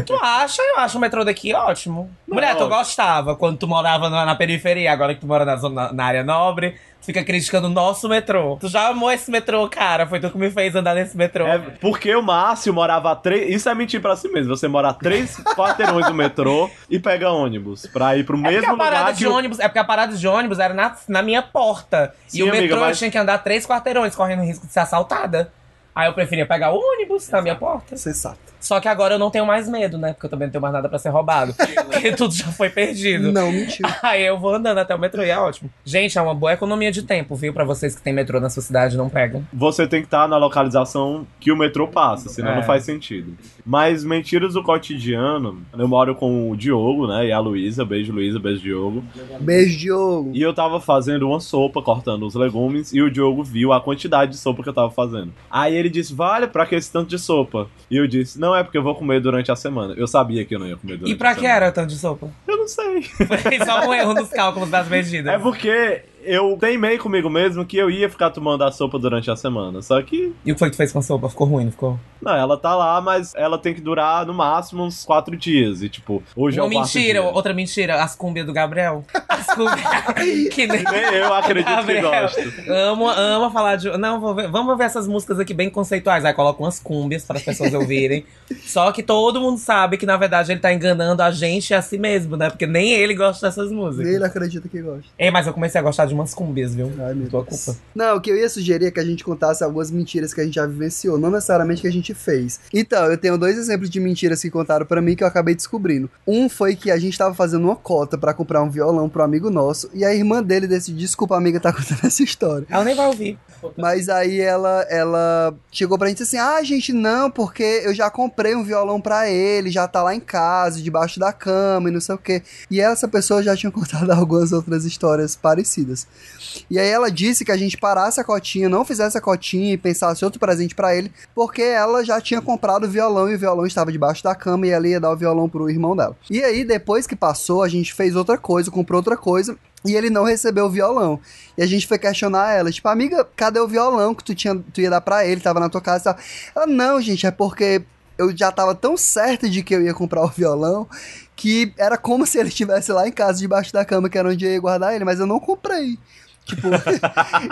Tu acha? Eu acho o metrô daqui ótimo. Não, mulher, tu gostava quando tu morava na, na periferia, agora que tu mora na, zona, na área nobre, tu fica criticando o nosso metrô. Tu já amou esse metrô, cara. Foi tu que me fez andar nesse metrô. É porque o Márcio morava a três... Isso é mentir pra si mesmo. Você mora a três quarteirões do metrô e pega ônibus pra ir pro é mesmo lugar que... De ônibus, é porque a parada de ônibus era na, na minha porta. Sim, e o amiga, metrô mas... eu tinha que andar três quarteirões, correndo o risco de ser assaltada. Aí eu preferia pegar o ônibus na minha porta. Sensato. Só que agora eu não tenho mais medo, né? Porque eu também não tenho mais nada pra ser roubado. Porque tudo já foi perdido. Não, mentira. Aí eu vou andando até o metrô e é ótimo. Gente, é uma boa economia de tempo, viu? Pra vocês que tem metrô na sua cidade, não pegam. Você tem que estar na localização que o metrô passa, senão é. não faz sentido. Mas mentiras do cotidiano, eu moro com o Diogo, né? E a Luísa. Beijo, Luísa. Beijo, Diogo. Beijo, Diogo. E eu tava fazendo uma sopa, cortando os legumes, e o Diogo viu a quantidade de sopa que eu tava fazendo. Aí ele disse, vale pra que esse tanto de sopa? E eu disse, não é porque eu vou comer durante a semana. Eu sabia que eu não ia comer durante a semana. E pra que era o tanto de sopa? Eu não sei. Foi só um erro nos cálculos das medidas. É porque eu teimei comigo mesmo que eu ia ficar tomando a sopa durante a semana, só que... E o que foi que tu fez com a sopa? Ficou ruim, não ficou? Não, ela tá lá, mas ela tem que durar no máximo uns quatro dias, e tipo, hoje Uma é o quarto mentira, dia. Outra mentira, as cúmbias do Gabriel. As cúmbias... que nem... nem eu acredito Gabriel, que gosto. Ama, ama falar de... Não, vou ver... vamos ver essas músicas aqui bem conceituais. Aí coloca umas cúmbias para as pessoas ouvirem. Só que todo mundo sabe que, na verdade, ele tá enganando a gente e a si mesmo, né? Porque nem ele gosta dessas músicas. Nem ele acredita que gosta. É, mas eu comecei a gostar de umas cumbias, viu? Ai, meu Tua Deus. Culpa. Não, o que eu ia sugerir é que a gente contasse algumas mentiras que a gente já vivenciou, não necessariamente que a gente fez. Então, eu tenho dois exemplos de mentiras que contaram pra mim que eu acabei descobrindo. Um foi que a gente tava fazendo uma cota pra comprar um violão pro amigo nosso, e a irmã dele decidiu, desculpa, amiga, tá contando essa história. Ela nem vai ouvir. Mas aí ela, ela chegou pra gente assim, ah, gente, não, porque eu já comprei um violão pra ele, já tá lá em casa, debaixo da cama e não sei o quê. E essa pessoa já tinha contado algumas outras histórias parecidas. E aí ela disse que a gente parasse a cotinha, não fizesse a cotinha e pensasse outro presente pra ele, porque ela já tinha comprado o violão e o violão estava debaixo da cama e ela ia dar o violão pro irmão dela. E aí depois que passou, a gente fez outra coisa, comprou outra coisa e ele não recebeu o violão. E a gente foi questionar ela, tipo, amiga, cadê o violão que tu, tinha, tu ia dar pra ele, tava na tua casa e tal. Ela, não, gente, é porque eu já tava tão certa de que eu ia comprar o violão que era como se ele estivesse lá em casa, debaixo da cama, que era onde eu ia guardar ele, mas eu não comprei. Tipo,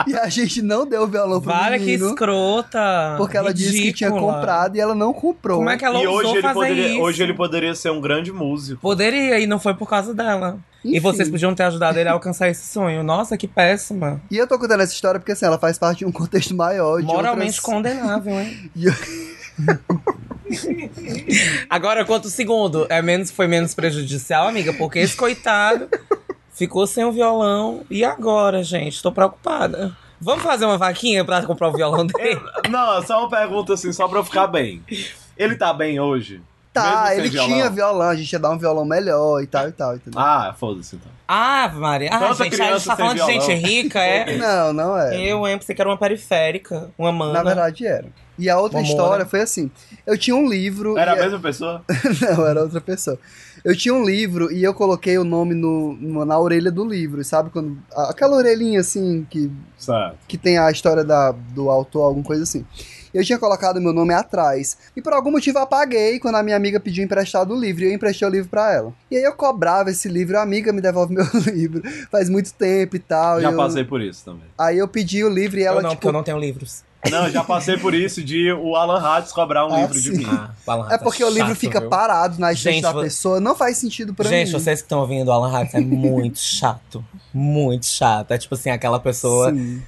e a gente não deu o violão pro vale menino. Que escrota! Porque ela Ridícula. disse que tinha comprado e ela não comprou. Como é que ela e usou hoje ele fazer poderia, isso? Hoje ele poderia ser um grande músico. Poderia, e não foi por causa dela. Enfim. E vocês podiam ter ajudado ele a alcançar esse sonho. Nossa, que péssima. E eu tô contando essa história porque, assim, ela faz parte de um contexto maior. De Moralmente outras... condenável, hein? E eu... Agora, quanto o segundo? É menos, foi menos prejudicial, amiga, porque esse coitado ficou sem o violão. E agora, gente? Tô preocupada. Vamos fazer uma vaquinha pra comprar o violão dele? Não, só uma pergunta assim, só pra eu ficar bem. Ele tá bem hoje? Tá, ele violão. tinha violão, a gente ia dar um violão melhor e tal e tal, entendeu? Ah, foda-se então. Ah, Maria. Ah, Nossa, gente, a gente tá falando violão. de gente rica, é? Não, não é. Eu lembro, você que era uma periférica, uma mana. Na verdade era. E a outra Mamona. história foi assim, eu tinha um livro... Era a mesma eu... pessoa? Não, era outra pessoa. Eu tinha um livro e eu coloquei o nome no, no, na orelha do livro, sabe? Quando, aquela orelhinha assim, que, que tem a história da, do autor, alguma coisa assim. Eu tinha colocado meu nome atrás. E por algum motivo apaguei quando a minha amiga pediu emprestado o livro. E eu emprestei o livro pra ela. E aí eu cobrava esse livro. A amiga me devolve meu livro. Faz muito tempo e tal. Já e eu... passei por isso também. Aí eu pedi o livro e ela... Eu não, tipo... porque eu não tenho livros. Não, eu já passei por isso de o Alan Hatz cobrar um ah, livro sim. de mim. Ah, é porque tá o chato, livro fica viu? parado na estante da pessoa. Não faz sentido pra gente, mim. Gente, vocês que estão ouvindo o Alan Hatz é muito chato. Muito chato. É tipo assim, aquela pessoa... Sim.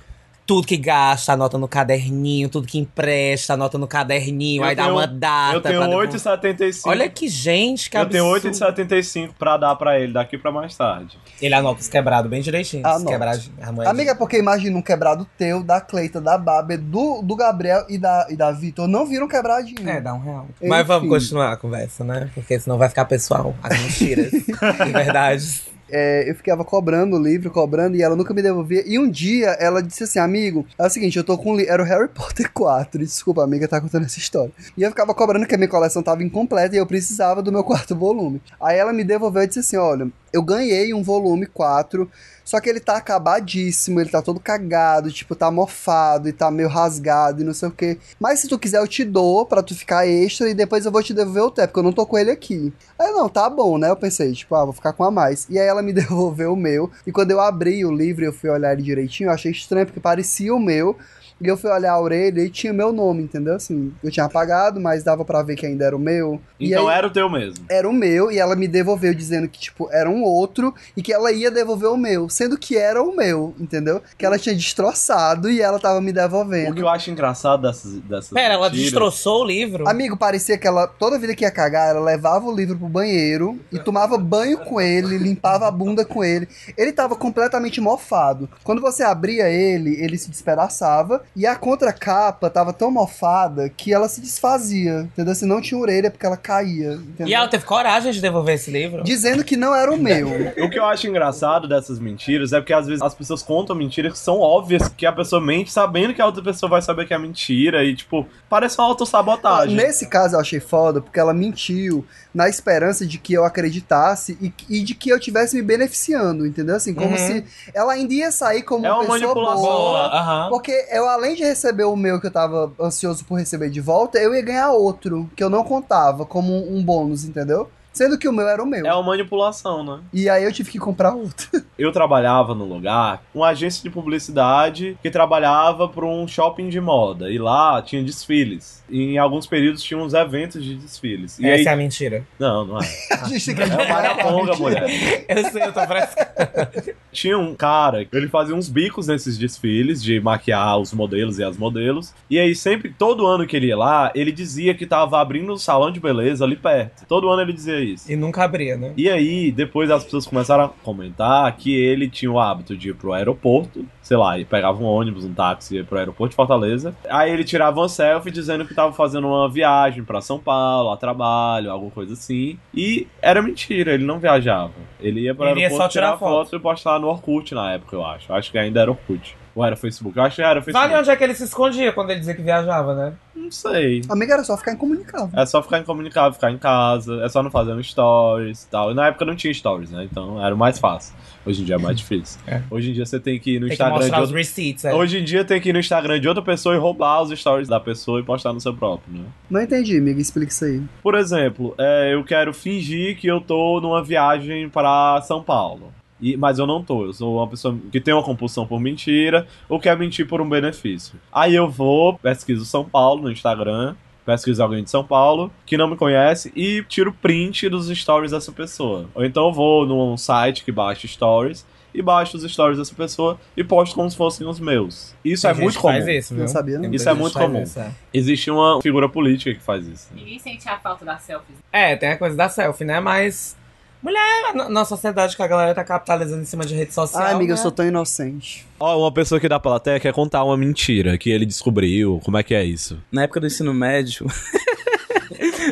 Tudo que gasta, anota no caderninho. Tudo que empresta, anota no caderninho. Eu aí tenho, dá uma data. Eu tenho oito e setenta e cinco. Olha que gente, que absurdo. Eu tenho oito e setenta e cinco pra dar pra ele daqui pra mais tarde. Ele anota os quebrados bem direitinho. Os quebrados, amiga, é porque imagina um quebrado teu, da Cleita, da Bábia, do, do Gabriel e da, e da Vitor. Não viram quebradinho. É, dá um real. Enfim. Mas vamos continuar a conversa, né? Porque senão vai ficar pessoal. As mentiras. De verdade. É, eu ficava cobrando o livro, cobrando, e ela nunca me devolvia. E um dia ela disse assim, amigo, é o seguinte, eu tô com um livro, era o Harry Potter quatro, desculpa, amiga, tá contando essa história. E eu ficava cobrando que a minha coleção tava incompleta e eu precisava do meu quarto volume. Aí ela me devolveu e disse assim, olha, eu ganhei um volume quatro, só que ele tá acabadíssimo, ele tá todo cagado, tipo, tá mofado e tá meio rasgado e não sei o quê. Mas se tu quiser eu te dou pra tu ficar extra e depois eu vou te devolver o té, porque eu não tô com ele aqui. Aí não, tá bom, né? Eu pensei, tipo, ah, vou ficar com a mais. E aí ela me devolveu o meu, e quando eu abri o livro e eu fui olhar ele direitinho, eu achei estranho, porque parecia o meu. E eu fui olhar a orelha e tinha meu nome, entendeu? Assim, eu tinha apagado, mas dava pra ver que ainda era o meu. Então aí, era o teu mesmo? Era o meu, e ela me devolveu dizendo que, tipo, era um outro e que ela ia devolver o meu, sendo que era o meu, entendeu? Que ela tinha destroçado e ela tava me devolvendo. O que eu acho engraçado dessas... dessas Pera, ela tiras. destroçou o livro? Amigo, parecia que ela, toda vida que ia cagar, ela levava o livro pro banheiro e tomava banho com ele, limpava a bunda com ele. Ele tava completamente mofado. Quando você abria ele, ele se despedaçava. E a contracapa tava tão mofada que ela se desfazia, entendeu? Se não tinha orelha, porque ela caía, entendeu? E ela teve coragem de devolver esse livro? Dizendo que não era o meu. O que eu acho engraçado dessas mentiras é porque às vezes as pessoas contam mentiras que são óbvias, que a pessoa mente sabendo que a outra pessoa vai saber que é mentira e, tipo, parece uma autossabotagem. Nesse caso eu achei foda porque ela mentiu na esperança de que eu acreditasse e, e de que eu tivesse me beneficiando, entendeu? Assim, como uhum. se ela ainda ia sair como é uma, uma pessoa boa. Uhum. Porque eu, além de receber o meu que eu tava ansioso por receber de volta, eu ia ganhar outro, que eu não contava, como um bônus, entendeu? Sendo que o meu era o meu. É uma manipulação, né? E aí eu tive que comprar outro. Eu trabalhava num lugar, uma agência de publicidade que trabalhava para um shopping de moda. E lá tinha desfiles. E em alguns períodos tinha uns eventos de desfiles. E Essa aí... é a mentira. Não, não é. A gente tem é que... É maraponga, mulher. Eu sei, eu tô frescando. Tinha um cara, ele fazia uns bicos nesses desfiles, de maquiar os modelos e as modelos. E aí sempre, todo ano que ele ia lá, ele dizia que tava abrindo um salão de beleza ali perto. Todo ano ele dizia isso. E nunca abria, né? E aí, depois as pessoas começaram a comentar que ele tinha o hábito de ir pro aeroporto, sei lá, e pegava um ônibus, um táxi, ia pro aeroporto de Fortaleza. Aí ele tirava uma selfie dizendo que tava fazendo uma viagem pra São Paulo, a trabalho, alguma coisa assim. E era mentira, ele não viajava. Ele ia pro ele aeroporto, ia só tirar, tirar foto. foto e postar no Orkut na época, eu acho. Acho que ainda era Orkut. Ou era Facebook? Eu acho que era Facebook. Sabe onde é que ele se escondia quando ele dizia que viajava, né? Não sei. Amiga, era só ficar incomunicável. É só ficar incomunicável, ficar em casa. É só não fazer um stories e tal. E na época não tinha stories, né? Então era o mais fácil. Hoje em dia é mais difícil. É. Hoje em dia você tem que ir no tem Instagram. Que mostrar de outro... os receipts, é. Hoje em dia tem que ir no Instagram de outra pessoa e roubar os stories da pessoa e postar no seu próprio, né? Não entendi, amiga. Explica isso aí. Por exemplo, é, eu quero fingir que eu tô numa viagem pra São Paulo. E, mas eu não tô, eu sou uma pessoa que tem uma compulsão por mentira ou quer mentir por um benefício. Aí eu vou, pesquiso São Paulo no Instagram, pesquiso alguém de São Paulo que não me conhece e tiro print dos stories dessa pessoa. Ou então eu vou num site que baixa stories e baixo os stories dessa pessoa e posto como se fossem os meus. Isso tem é muito comum. Faz isso, não sabia, não. Isso é muito comum. Isso, é. Existe uma figura política que faz isso. Né? Ninguém sente a falta da selfie. É, tem a coisa da selfie, né? Mas... Mulher, na sociedade que a galera tá capitalizando em cima de rede social. Ah, amiga, né? Eu sou tão inocente. Ó, oh, uma pessoa que dá pra plateia quer contar uma mentira que ele descobriu. Como é que é isso? Na época do ensino médio...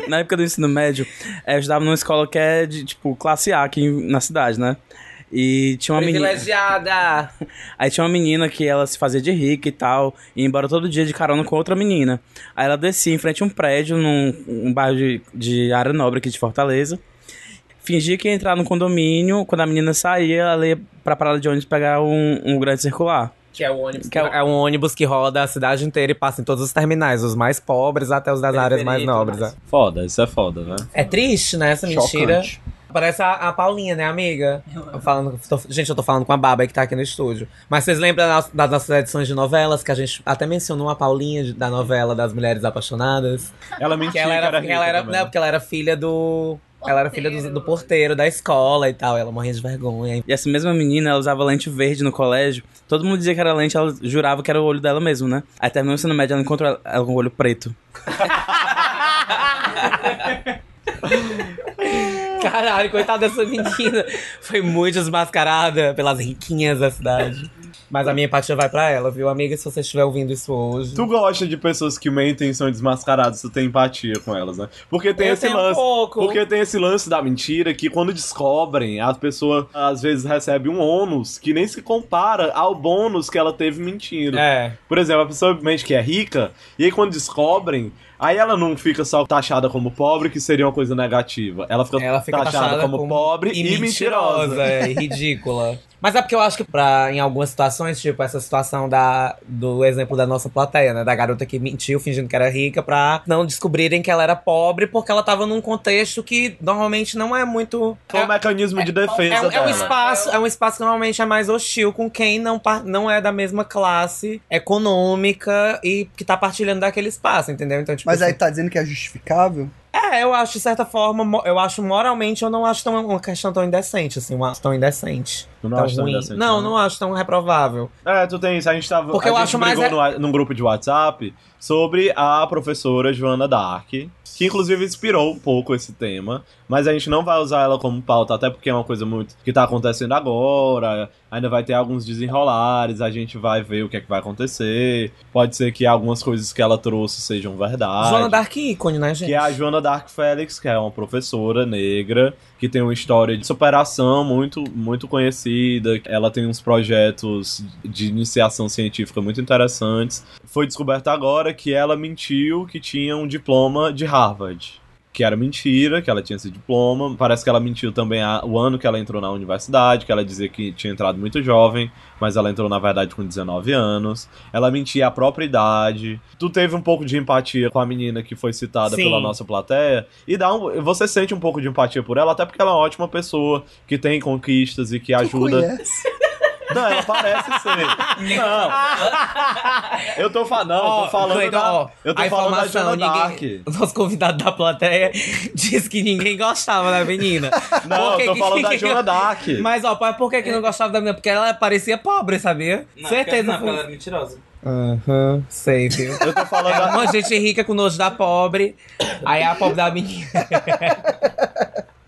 na época do ensino médio, eu estudava numa escola que é de, tipo, classe A aqui na cidade, né? E tinha uma menina... Privilegiada! Aí tinha uma menina que ela se fazia de rica e tal, e ia embora todo dia de carona com outra menina. Aí ela descia em frente a um prédio, num um bairro de, de área nobre aqui de Fortaleza. Fingia que ia entrar no condomínio, quando a menina saía, ela ia pra parada de ônibus pegar um, um grande circular. Que é o ônibus que, que é, é um ônibus que roda a cidade inteira e passa em todos os terminais, os mais pobres até os das áreas mais nobres. Mas... É. Foda, isso é foda, né? É triste, né, essa Chocante. mentira. Parece a, a Paulinha, né, amiga? Eu falando, tô, gente, eu tô falando com a Baba que tá aqui no estúdio. Mas vocês lembram das, das nossas edições de novelas? Que a gente até mencionou a Paulinha de, da novela das Mulheres Apaixonadas. Ela mentiu que ela era, que era rica ela era, né, porque ela era filha do... Porteiro. Ela era filha do, do porteiro, da escola e tal. Ela morria de vergonha. E essa mesma menina, ela usava lente verde no colégio. Todo mundo dizia que era lente, ela jurava que era o olho dela mesmo, né? Aí terminou o ensino médio, ela encontrou ela, ela com o olho preto. Caralho, coitada dessa menina. Foi muito desmascarada pelas riquinhas da cidade. Mas a minha empatia vai pra ela, viu, amiga? Se você estiver ouvindo isso hoje... Tu gosta de pessoas que mentem e são desmascaradas, tu tem empatia com elas, né? Porque tem eu esse lance... Um pouco. Porque tem esse lance da mentira que quando descobrem, a pessoa às vezes recebe um ônus que nem se compara ao bônus que ela teve mentindo. É. Por exemplo, a pessoa mente que é rica, e aí quando descobrem... Aí ela não fica só taxada como pobre, que seria uma coisa negativa. Ela fica, ela fica taxada, taxada como, como pobre e, e mentirosa. mentirosa. É, ridícula. Mas é porque eu acho que pra, em algumas situações, tipo essa situação da, do exemplo da nossa plateia, né? Da garota que mentiu fingindo que era rica pra não descobrirem que ela era pobre, porque ela tava num contexto que normalmente não é muito... É um mecanismo de defesa dela. É, é, é, um espaço, é um espaço que normalmente é mais hostil com quem não, não é da mesma classe econômica e que tá partilhando daquele espaço, entendeu? Então, tipo, mas aí tá dizendo que é justificável? É, eu acho, de certa forma, eu acho moralmente, eu não acho tão, uma questão tão indecente, assim, uma tão indecente. Tu não acha tão indecente? Não, né? Não acho tão reprovável. É, tu tem isso, a gente tava... Porque a eu gente acho brigou mais... no, num grupo de WhatsApp sobre a professora Joana D'Arc, que inclusive inspirou um pouco esse tema, mas a gente não vai usar ela como pauta, até porque é uma coisa muito que tá acontecendo agora, ainda vai ter alguns desenrolares, a gente vai ver o que é que vai acontecer, pode ser que algumas coisas que ela trouxe sejam verdade. Joana D'Arc ícone, né, gente? Que é a Joana D'Arc Félix, que é uma professora negra, que tem uma história de superação muito, muito conhecida. Ela tem uns projetos de iniciação científica muito interessantes. Foi descoberta agora que ela mentiu que tinha um diploma de Harvard, que era mentira, que ela tinha esse diploma. Parece que ela mentiu também o ano que ela entrou na universidade, que ela dizia que tinha entrado muito jovem, mas ela entrou, na verdade, com dezenove anos. Ela mentia a própria idade. Tu teve um pouco de empatia com a menina que foi citada Sim. pela nossa plateia, e dá um, você sente um pouco de empatia por ela, até porque ela é uma ótima pessoa, que tem conquistas e que ajuda... Não, ela parece ser. Não. Eu tô, fa não, oh, eu tô falando. Então, da, oh, eu tô falando da Joana D'Arc. O nosso convidado da plateia disse que ninguém gostava da menina. Não, eu tô que, falando que, da Joana D'Arc. Mas, ó, oh, por que, que não gostava da menina? Porque ela parecia pobre, sabia? Não, certeza. Não, porque ela era mentirosa. Aham, uhum, sei, viu? Eu tô falando é da... uma gente rica com nojo da pobre. Aí é a pobre da menina.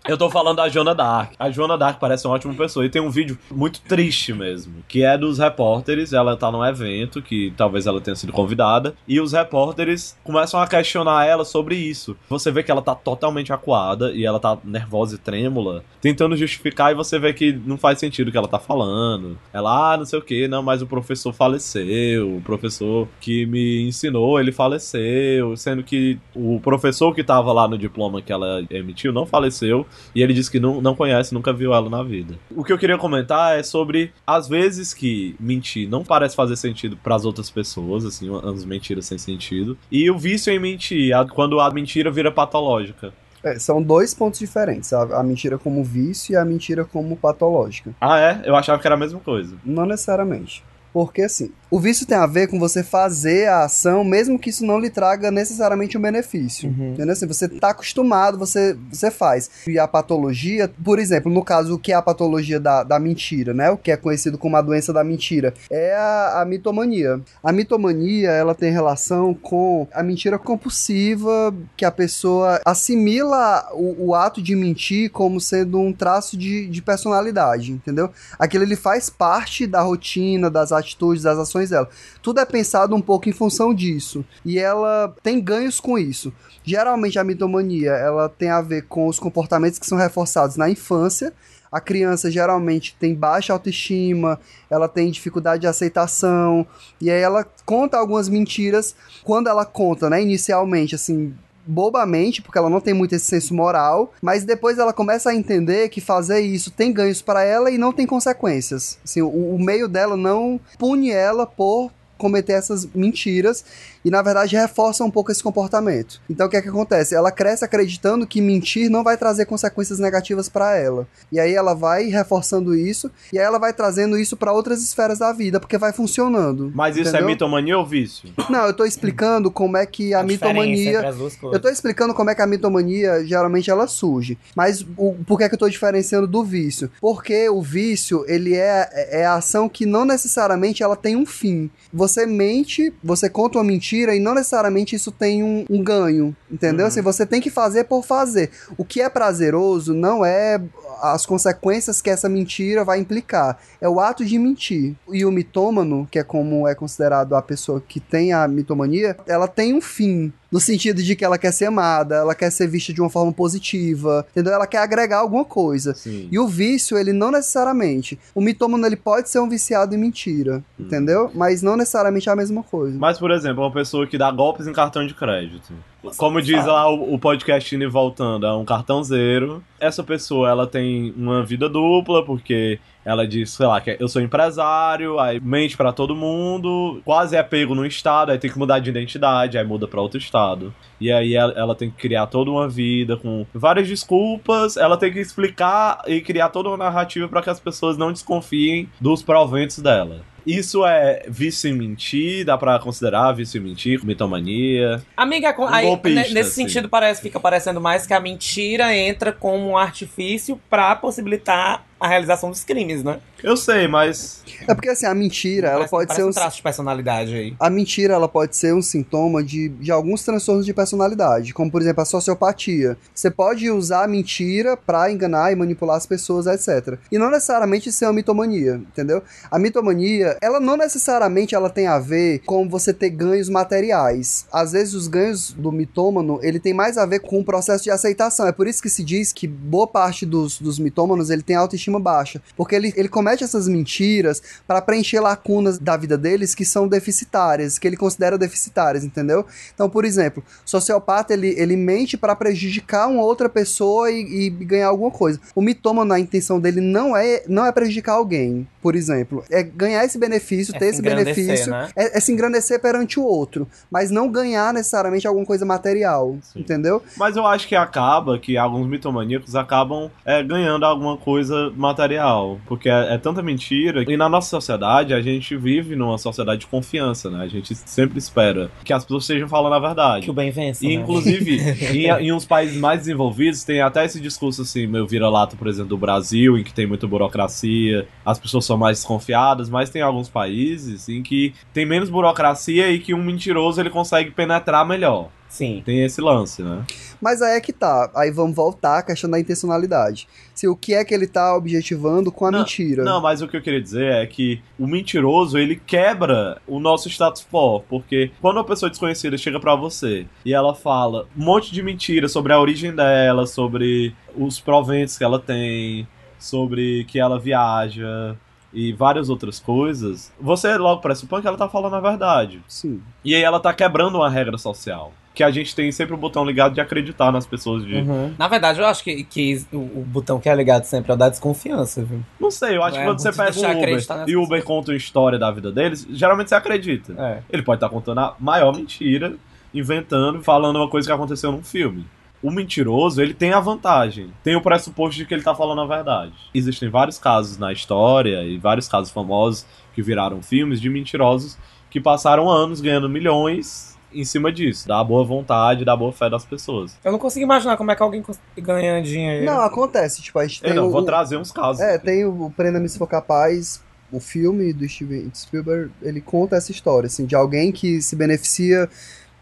Eu tô falando da Joana D'Arc. A Joana D'Arc parece uma ótima pessoa. E tem um vídeo muito triste mesmo, que é dos repórteres. Ela tá num evento, que talvez ela tenha sido convidada, e os repórteres começam a questionar ela sobre isso. Você vê que ela tá totalmente acuada, e ela tá nervosa e trêmula, tentando justificar, e você vê que não faz sentido o que ela tá falando. Ela, ah, não sei o que, não, mas o professor faleceu. O professor que me ensinou, ele faleceu. Sendo que o professor que tava lá no diploma que ela emitiu não faleceu. E ele disse que não, não conhece, nunca viu ela na vida. O que eu queria comentar é sobre as vezes que mentir não parece fazer sentido pras outras pessoas, assim, as mentiras sem sentido, e o vício em mentir, a, quando a mentira vira patológica. É, são dois pontos diferentes, a, a mentira como vício e a mentira como patológica. Ah, é? Eu achava que era a mesma coisa. Não necessariamente. Porque, assim, o vício tem a ver com você fazer a ação, mesmo que isso não lhe traga necessariamente um benefício. Uhum. Entendeu? Assim, você tá acostumado, você, você faz. E a patologia, por exemplo, no caso, o que é a patologia da, da mentira, né? O que é conhecido como a doença da mentira, é a, a mitomania. A mitomania, ela tem relação com a mentira compulsiva, que a pessoa assimila o, o ato de mentir como sendo um traço de, de personalidade, entendeu? Aquilo, ele faz parte da rotina, das atitudes, das ações ações dela. Tudo é pensado um pouco em função disso. E ela tem ganhos com isso. Geralmente a mitomania, ela tem a ver com os comportamentos que são reforçados na infância. A criança geralmente tem baixa autoestima, ela tem dificuldade de aceitação, e aí ela conta algumas mentiras. Quando ela conta, né, inicialmente, assim, bobamente, porque ela não tem muito esse senso moral, mas depois ela começa a entender que fazer isso tem ganhos para ela e não tem consequências. Assim, o, o meio dela não pune ela por cometer essas mentiras e, na verdade, reforça um pouco esse comportamento. Então, o que é que acontece? Ela cresce acreditando que mentir não vai trazer consequências negativas para ela. E aí ela vai reforçando isso e aí ela vai trazendo isso para outras esferas da vida, porque vai funcionando. Mas isso, entendeu? É mitomania ou vício? Não, eu tô explicando como é que a, a mitomania... entre as duas coisas. Eu tô explicando como é que a mitomania, geralmente, ela surge. Mas o... por que é que eu tô diferenciando do vício? Porque o vício, ele é, é a ação que não necessariamente ela tem um fim. Você mente, você conta uma mentira e não necessariamente isso tem um, um ganho, entendeu? Uhum. Assim, você tem que fazer por fazer. O que é prazeroso não é as consequências que essa mentira vai implicar, é o ato de mentir. E o mitômano, que é como é considerado a pessoa que tem a mitomania, ela tem um fim, no sentido de que ela quer ser amada, ela quer ser vista de uma forma positiva, entendeu? Ela quer agregar alguma coisa. Sim. E o vício, ele não necessariamente... O mitômano, ele pode ser um viciado em mentira, hum. entendeu? Mas não necessariamente é a mesma coisa. Mas, por exemplo, uma pessoa que dá golpes em cartão de crédito. Você Como diz sabe. lá o, o podcast Indo e Voltando, é um cartão zero. Essa pessoa, ela tem uma vida dupla, porque... ela diz, sei lá, que eu sou empresário, aí mente pra todo mundo, quase é pego num estado, aí tem que mudar de identidade, aí muda pra outro estado. E aí ela, ela tem que criar toda uma vida com várias desculpas, ela tem que explicar e criar toda uma narrativa pra que as pessoas não desconfiem dos proventos dela. Isso é vício em mentir? Dá pra considerar vício em mentir? Mitomania? Amiga, um aí, golpista, nesse assim. sentido parece, fica parecendo mais que a mentira entra como um artifício pra possibilitar a realização dos crimes, né? Eu sei, mas... é porque, assim, a mentira, parece, ela pode ser um... um traço de personalidade aí. A mentira, ela pode ser um sintoma de, de alguns transtornos de personalidade, como, por exemplo, a sociopatia. Você pode usar a mentira pra enganar e manipular as pessoas, etcétera. E não necessariamente isso é uma mitomania, entendeu? A mitomania, ela não necessariamente ela tem a ver com você ter ganhos materiais. Às vezes, os ganhos do mitômano, ele tem mais a ver com o processo de aceitação. É por isso que se diz que boa parte dos, dos mitômanos, ele tem autoestima baixa, porque ele, ele comete essas mentiras para preencher lacunas da vida deles que são deficitárias, que ele considera deficitárias, entendeu? Então, por exemplo, o sociopata, ele, ele mente para prejudicar uma outra pessoa e, e ganhar alguma coisa. O mitômano, a intenção dele não é, não é prejudicar alguém, por exemplo, é ganhar esse benefício, é ter esse benefício, né? é, é se engrandecer perante o outro, mas não ganhar necessariamente alguma coisa material, Sim. entendeu? Mas eu acho que acaba, que alguns mitomaníacos acabam é, ganhando alguma coisa material, porque é, é tanta mentira, e na nossa sociedade, a gente vive numa sociedade de confiança, né? A gente sempre espera que as pessoas estejam falando a verdade. Que o bem vença, e, né? Inclusive, em, em uns países mais desenvolvidos, tem até esse discurso assim, meu vira-lata, por exemplo, do Brasil, em que tem muita burocracia, as pessoas são mais desconfiadas, mas tem alguns países em que tem menos burocracia e que um mentiroso, ele consegue penetrar melhor. Sim. Tem esse lance, né? Mas aí é que tá. Aí vamos voltar à questão da intencionalidade. Se o que é que ele tá objetivando com a não, mentira. Não, mas o que eu queria dizer é que o mentiroso, ele quebra o nosso status quo. Porque quando uma pessoa desconhecida chega pra você e ela fala um monte de mentira sobre a origem dela, sobre os proventos que ela tem, sobre que ela viaja... e várias outras coisas, você logo pressupõe que ela tá falando a verdade. Sim. E aí ela tá quebrando uma regra social. Que a gente tem sempre o botão ligado de acreditar nas pessoas. De... Uhum. Na verdade, eu acho que, que o botão que é ligado sempre é o da desconfiança, viu? Não sei, eu acho é, que quando você pega o Uber e o Uber conta uma história da vida deles, geralmente você acredita. É. Ele pode estar contando a maior mentira, inventando, falando uma coisa que aconteceu num filme. O mentiroso, ele tem a vantagem. Tem o pressuposto de que ele tá falando a verdade. Existem vários casos na história e vários casos famosos que viraram filmes de mentirosos que passaram anos ganhando milhões em cima disso. Da boa vontade, da boa fé das pessoas. Eu não consigo imaginar como é que alguém ganha dinheiro. Não, acontece. Tipo, a gente tem eu não, o, vou trazer uns casos. É, aqui. Tem o Prenda-me se for capaz... O filme do Steven Spielberg, ele conta essa história, assim, de alguém que se beneficia...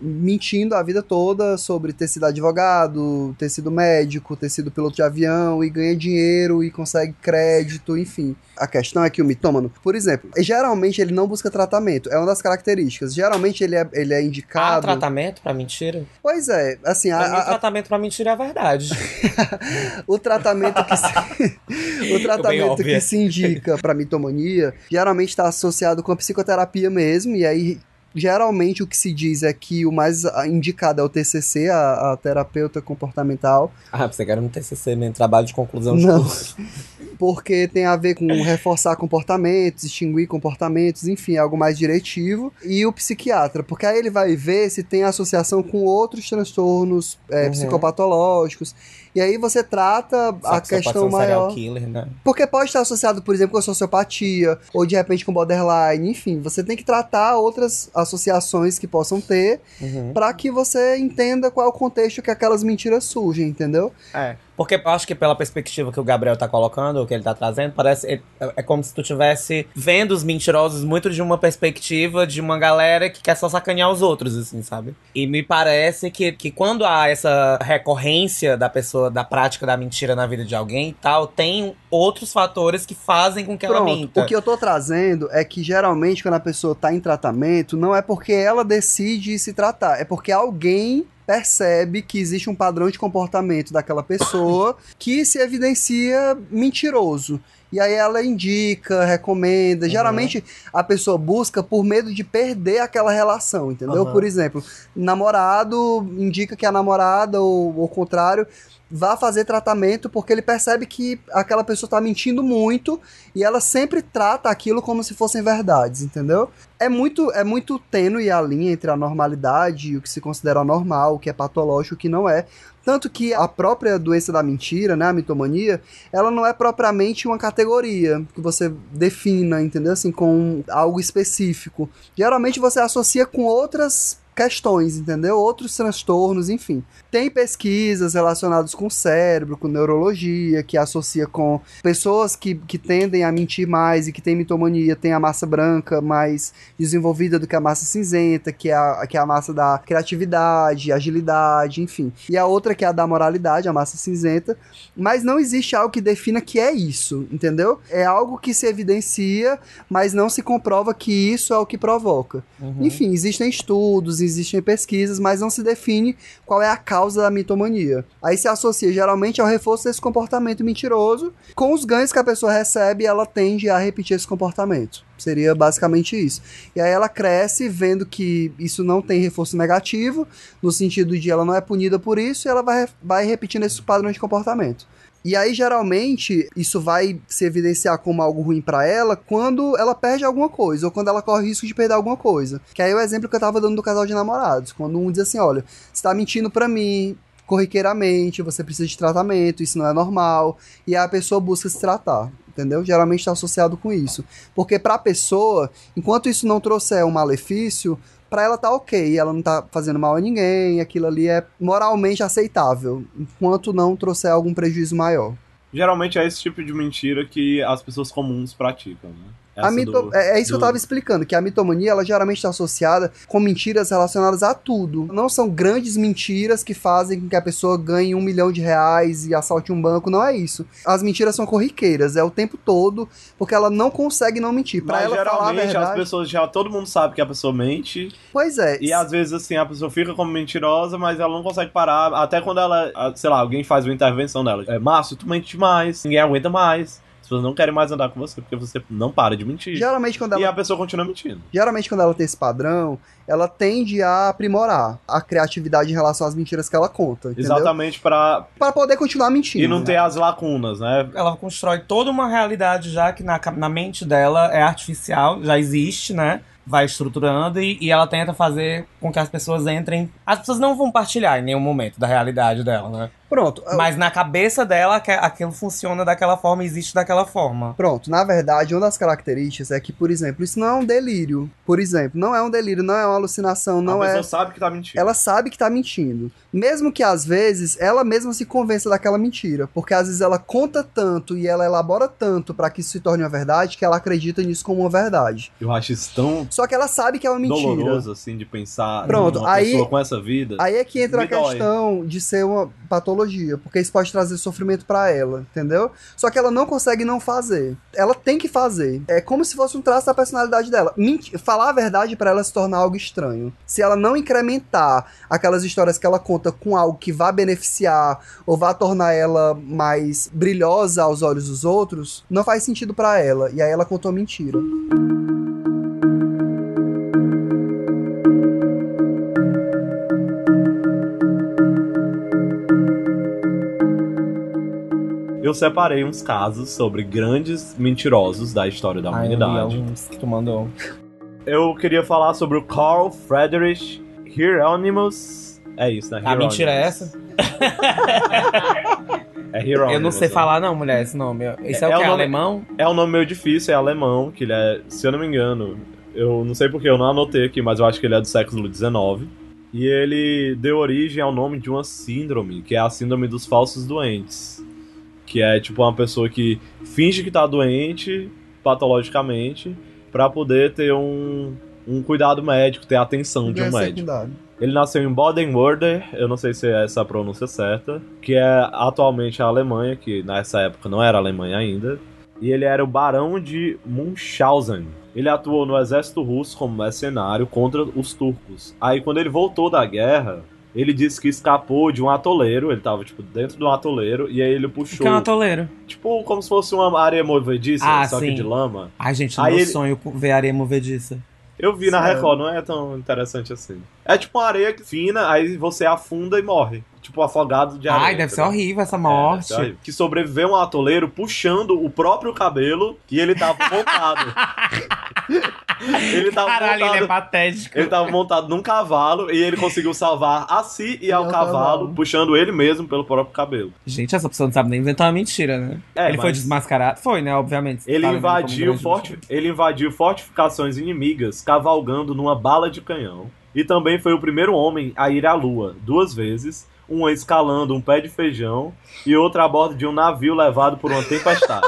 mentindo a vida toda sobre ter sido advogado, ter sido médico, ter sido piloto de avião, e ganha dinheiro e consegue crédito, enfim. A questão é que o mitômano, por exemplo, geralmente ele não busca tratamento, é uma das características. Geralmente ele é, ele é indicado... Ah, tratamento pra mentira? Pois é, assim... Pra a, a... tratamento pra mentira é a verdade. O tratamento que se, o tratamento que se indica pra mitomania geralmente está associado com a psicoterapia mesmo, e aí... Geralmente o que se diz é que o mais indicado é o T C C, a, a terapeuta comportamental. Ah, você quer um T C C mesmo, trabalho de conclusão de curso. Porque tem a ver com reforçar comportamentos, extinguir comportamentos, enfim, algo mais diretivo. E o psiquiatra, porque aí ele vai ver se tem associação com outros transtornos é, uhum. psicopatológicos. E aí você trata Só a que questão maior... Serial killer, né? Porque pode estar associado, por exemplo, com a sociopatia, ou de repente com borderline, enfim. Você tem que tratar outras associações que possam ter, uhum. pra que você entenda qual é o contexto que aquelas mentiras surgem, entendeu? É. Porque eu acho que pela perspectiva que o Gabriel tá colocando, o que ele tá trazendo, parece... É como se tu tivesse vendo os mentirosos muito de uma perspectiva de uma galera que quer só sacanear os outros, assim, sabe? E me parece que, que quando há essa recorrência da pessoa, da prática da mentira na vida de alguém e tal, tem outros fatores que fazem com que Pronto, ela minta. O que eu tô trazendo é que geralmente quando a pessoa tá em tratamento, não é porque ela decide se tratar, é porque alguém... percebe que existe um padrão de comportamento daquela pessoa que se evidencia mentiroso. E aí ela indica, recomenda. Geralmente uhum. a pessoa busca por medo de perder aquela relação, entendeu? Uhum. Por exemplo, namorado indica que a namorada ou, ou o contrário... vá fazer tratamento porque ele percebe que aquela pessoa tá mentindo muito e ela sempre trata aquilo como se fossem verdades, entendeu? É muito, é muito tênue a linha entre a normalidade e o que se considera normal, o que é patológico, o que não é. Tanto que a própria doença da mentira, né, a mitomania, ela não é propriamente uma categoria que você defina, entendeu? Assim, com algo específico. Geralmente você associa com outras questões, entendeu? Outros transtornos, enfim. Tem pesquisas relacionadas com o cérebro, com neurologia, que associa com pessoas que, que tendem a mentir mais e que tem mitomania, tem a massa branca mais desenvolvida do que a massa cinzenta, que é a, que é a massa da criatividade, agilidade, enfim. E a outra que é a da moralidade, a massa cinzenta, mas não existe algo que defina que é isso, entendeu? É algo que se evidencia, mas não se comprova que isso é o que provoca. Uhum. Enfim, existem estudos, existem pesquisas, mas não se define qual é a causa da mitomania. Aí se associa geralmente ao reforço desse comportamento mentiroso, com os ganhos que a pessoa recebe, ela tende a repetir esse comportamento. Seria basicamente isso. E aí ela cresce vendo que isso não tem reforço negativo, no sentido de ela não é punida por isso, e ela vai, vai repetindo esse padrão de comportamento. E aí, geralmente, isso vai se evidenciar como algo ruim pra ela quando ela perde alguma coisa, ou quando ela corre o risco de perder alguma coisa. Que aí é o exemplo que eu tava dando do casal de namorados, quando um diz assim, olha, você tá mentindo pra mim, corriqueiramente, você precisa de tratamento, isso não é normal, e aí a pessoa busca se tratar. Entendeu? Geralmente está associado com isso. Porque para a pessoa, enquanto isso não trouxer um malefício, para ela tá ok, ela não tá fazendo mal a ninguém, aquilo ali é moralmente aceitável, enquanto não trouxer algum prejuízo maior. Geralmente é esse tipo de mentira que as pessoas comuns praticam, né? A mito... do... É isso que eu estava explicando, que a mitomania ela geralmente está associada com mentiras relacionadas a tudo. Não são grandes mentiras que fazem com que a pessoa ganhe um milhão de reais e assalte um banco, não é isso. As mentiras são corriqueiras, é o tempo todo, porque ela não consegue não mentir. Pra Mas ela geralmente falar a verdade... as pessoas já, todo mundo sabe que a pessoa mente. Pois é. E às vezes assim, a pessoa fica como mentirosa, mas ela não consegue parar, até quando ela, sei lá, alguém faz uma intervenção dela. É, Márcio, tu mente demais, ninguém aguenta mais. As pessoas não querem mais andar com você, porque você não para de mentir. Geralmente, quando ela... E a pessoa continua mentindo. Geralmente, quando ela tem esse padrão, ela tende a aprimorar a criatividade em relação às mentiras que ela conta, entendeu? Exatamente, pra... Pra poder continuar mentindo. E não né? ter as lacunas, né? Ela constrói toda uma realidade já que na, na mente dela é artificial, já existe, né? Vai estruturando e, e ela tenta fazer com que as pessoas entrem... As pessoas não vão partilhar em nenhum momento da realidade dela, né? Pronto. Mas na cabeça dela, aquilo funciona daquela forma, existe daquela forma. Pronto. Na verdade, uma das características é que, por exemplo, isso não é um delírio. Por exemplo, não é um delírio, não é uma alucinação, não é... A pessoa sabe que tá mentindo. Ela sabe que tá mentindo. Mesmo que, às vezes, ela mesma se convença daquela mentira. Porque, às vezes, ela conta tanto e ela elabora tanto pra que isso se torne uma verdade que ela acredita nisso como uma verdade. Eu acho isso tão... Só que ela sabe que é uma mentira. Doloroso, assim, de pensar Pronto, numa aí, pessoa com essa vida. Aí é que entra Me a questão dói. de ser uma patologia. Porque isso pode trazer sofrimento pra ela, entendeu? Só que ela não consegue não fazer. Ela tem que fazer. É como se fosse um traço da personalidade dela. Mentir, falar a verdade pra ela se tornar algo estranho. Se ela não incrementar aquelas histórias que ela conta com algo que vá beneficiar ou vá tornar ela mais brilhosa aos olhos dos outros, não faz sentido pra ela. E aí ela contou mentira. Eu separei uns casos sobre grandes mentirosos da história da humanidade. Ai, eu, que tu mandou. Eu queria falar sobre o Carl Friedrich Hieronymus. É isso, né? Hieronymus. A mentira é essa? É Hieronymus. Eu não sei né? falar não, mulher, esse nome. Esse é, é o que? É alemão? É um nome meio difícil, é alemão, que ele é, se eu não me engano, eu não sei porque, eu não anotei aqui, mas eu acho que ele é do século dezenove. E ele deu origem ao nome de uma síndrome, que é a síndrome dos falsos doentes. Que é tipo uma pessoa que finge que tá doente, patologicamente, pra poder ter um, um cuidado médico, ter a atenção de um médico. Cuidado. Ele nasceu em Baden-Württemberg, eu não sei se é essa a pronúncia certa, que é atualmente a Alemanha, que nessa época não era Alemanha ainda. E ele era o barão de Munchausen. Ele atuou no exército russo como mercenário contra os turcos. Aí quando ele voltou da guerra... Ele disse que escapou de um atoleiro, ele tava, tipo, dentro de um atoleiro, e aí ele puxou... O que é um atoleiro? Tipo, como se fosse uma areia movediça, ah, só sim. que de lama. Ai, gente, aí meu ele... sonho ver areia movediça. Eu vi Sério? na Record, não é tão interessante assim. É tipo uma areia fina, aí você afunda e morre. Tipo, afogado de areia. Ai, deve ser né? horrível essa morte. É, horrível. Que sobreviveu um atoleiro puxando o próprio cabelo e ele tava voltado. Ele tava Caralho, montado, ele é patético. Ele tava montado num cavalo e ele conseguiu salvar a si e ao não, cavalo, não, não. puxando ele mesmo pelo próprio cabelo. Gente, essa pessoa não sabe nem inventar uma mentira, né? É, ele mas... foi desmascarado? Foi, né? Obviamente. Ele invadiu, forti... ele invadiu fortificações inimigas, cavalgando numa bala de canhão. E também foi o primeiro homem a ir à lua duas vezes, uma escalando um pé de feijão e outra a bordo de um navio levado por uma tempestade.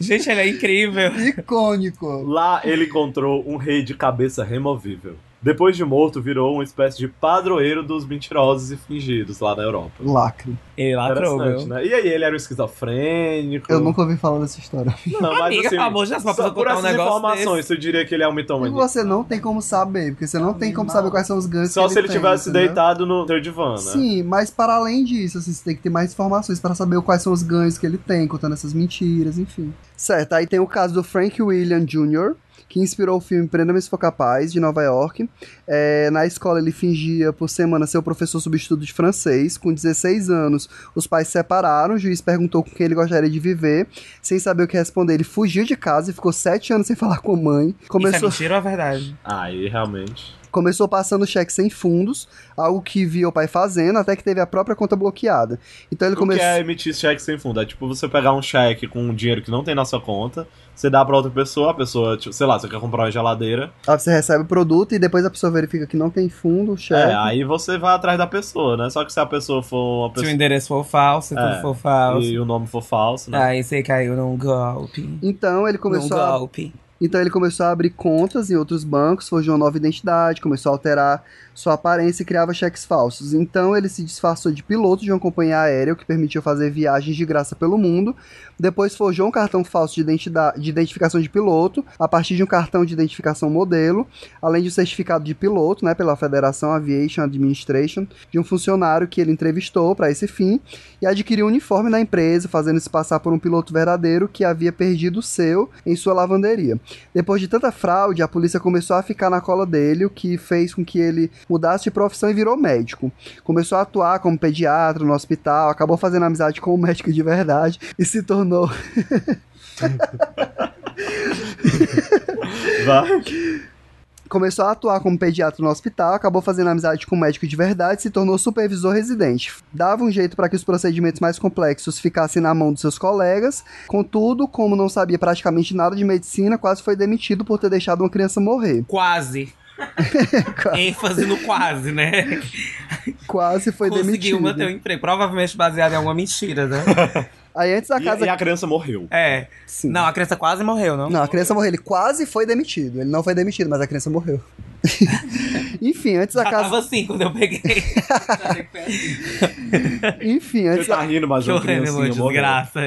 Gente, ele é incrível. Icônico. Lá ele encontrou um rei de cabeça removível. Depois de morto, virou uma espécie de padroeiro dos mentirosos e fingidos lá na Europa. Lacre. Ele lacrou, meu. Né? E aí, ele era um esquizofrênico. Eu nunca ouvi falar dessa história. Não, mas Amiga, assim, amor, já só por essas um informações, eu diria que ele é um mitomaníaco. E você não tem como saber, porque você não tem como não. saber quais são os ganhos. Só que se ele, ele tivesse tem, deitado no teu divã, né? Sim, mas para além disso, assim, você tem que ter mais informações para saber quais são os ganhos que ele tem, contando essas mentiras, enfim. Certo, aí tem o caso do Frank William Júnior, que inspirou o filme Prenda-me se for capaz, de Nova York. É, na escola ele fingia por semana ser o professor substituto de francês. Com dezesseis anos, os pais se separaram, o juiz perguntou com quem ele gostaria de viver. Sem saber o que responder, ele fugiu de casa e ficou sete anos sem falar com a mãe. Começou... Isso é mentira ou é verdade? Aí, realmente... Começou passando cheques sem fundos, algo que via o pai fazendo, até que teve a própria conta bloqueada. Então ele começou... O que é emitir cheque sem fundo? É tipo você pegar um cheque com um dinheiro que não tem na sua conta, você dá pra outra pessoa, a pessoa, tipo, sei lá, você quer comprar uma geladeira. Aí você recebe o produto e depois a pessoa verifica que não tem fundo, o cheque... É, aí você vai atrás da pessoa, né? Só que se a pessoa for... Uma pessoa... Se o endereço for falso, se é, tudo for falso... E o nome for falso, né? Aí você caiu num golpe. Então ele começou num a... golpe. Então ele começou a abrir contas em outros bancos, forjou uma nova identidade, começou a alterar sua aparência e criava cheques falsos. Então ele se disfarçou de piloto de uma companhia aérea, o que permitiu fazer viagens de graça pelo mundo. Depois forjou um cartão falso de, identidade, de identificação de piloto, a partir de um cartão de identificação modelo, além de um certificado de piloto, né, pela Federação Aviation Administration, de um funcionário que ele entrevistou para esse fim, e adquiriu um uniforme na empresa, fazendo-se passar por um piloto verdadeiro que havia perdido o seu em sua lavanderia. Depois de tanta fraude, a polícia começou a ficar na cola dele, o que fez com que ele mudasse de profissão e virou médico. Começou a atuar como pediatra no hospital, acabou fazendo amizade com um médico de verdade e se tornou... Começou a atuar como pediatra no hospital, acabou fazendo amizade com um médico de verdade e se tornou supervisor residente. Dava um jeito para que os procedimentos mais complexos ficassem na mão dos seus colegas, contudo, como não sabia praticamente nada de medicina, quase foi demitido por ter deixado uma criança morrer. Quase. ênfase no quase, né? Quase foi Conseguiu demitido. Conseguiu manter o emprego, provavelmente baseado em alguma mentira, né? Aí antes da casa... E, e a criança morreu. É. Sim. Não, a criança quase morreu, não? Não, a criança morreu. Ele quase foi demitido. Ele não foi demitido, mas a criança morreu. Enfim, antes da casa... Eu tava assim quando eu peguei. Enfim, antes da... Você tá rindo, mas eu desgraça.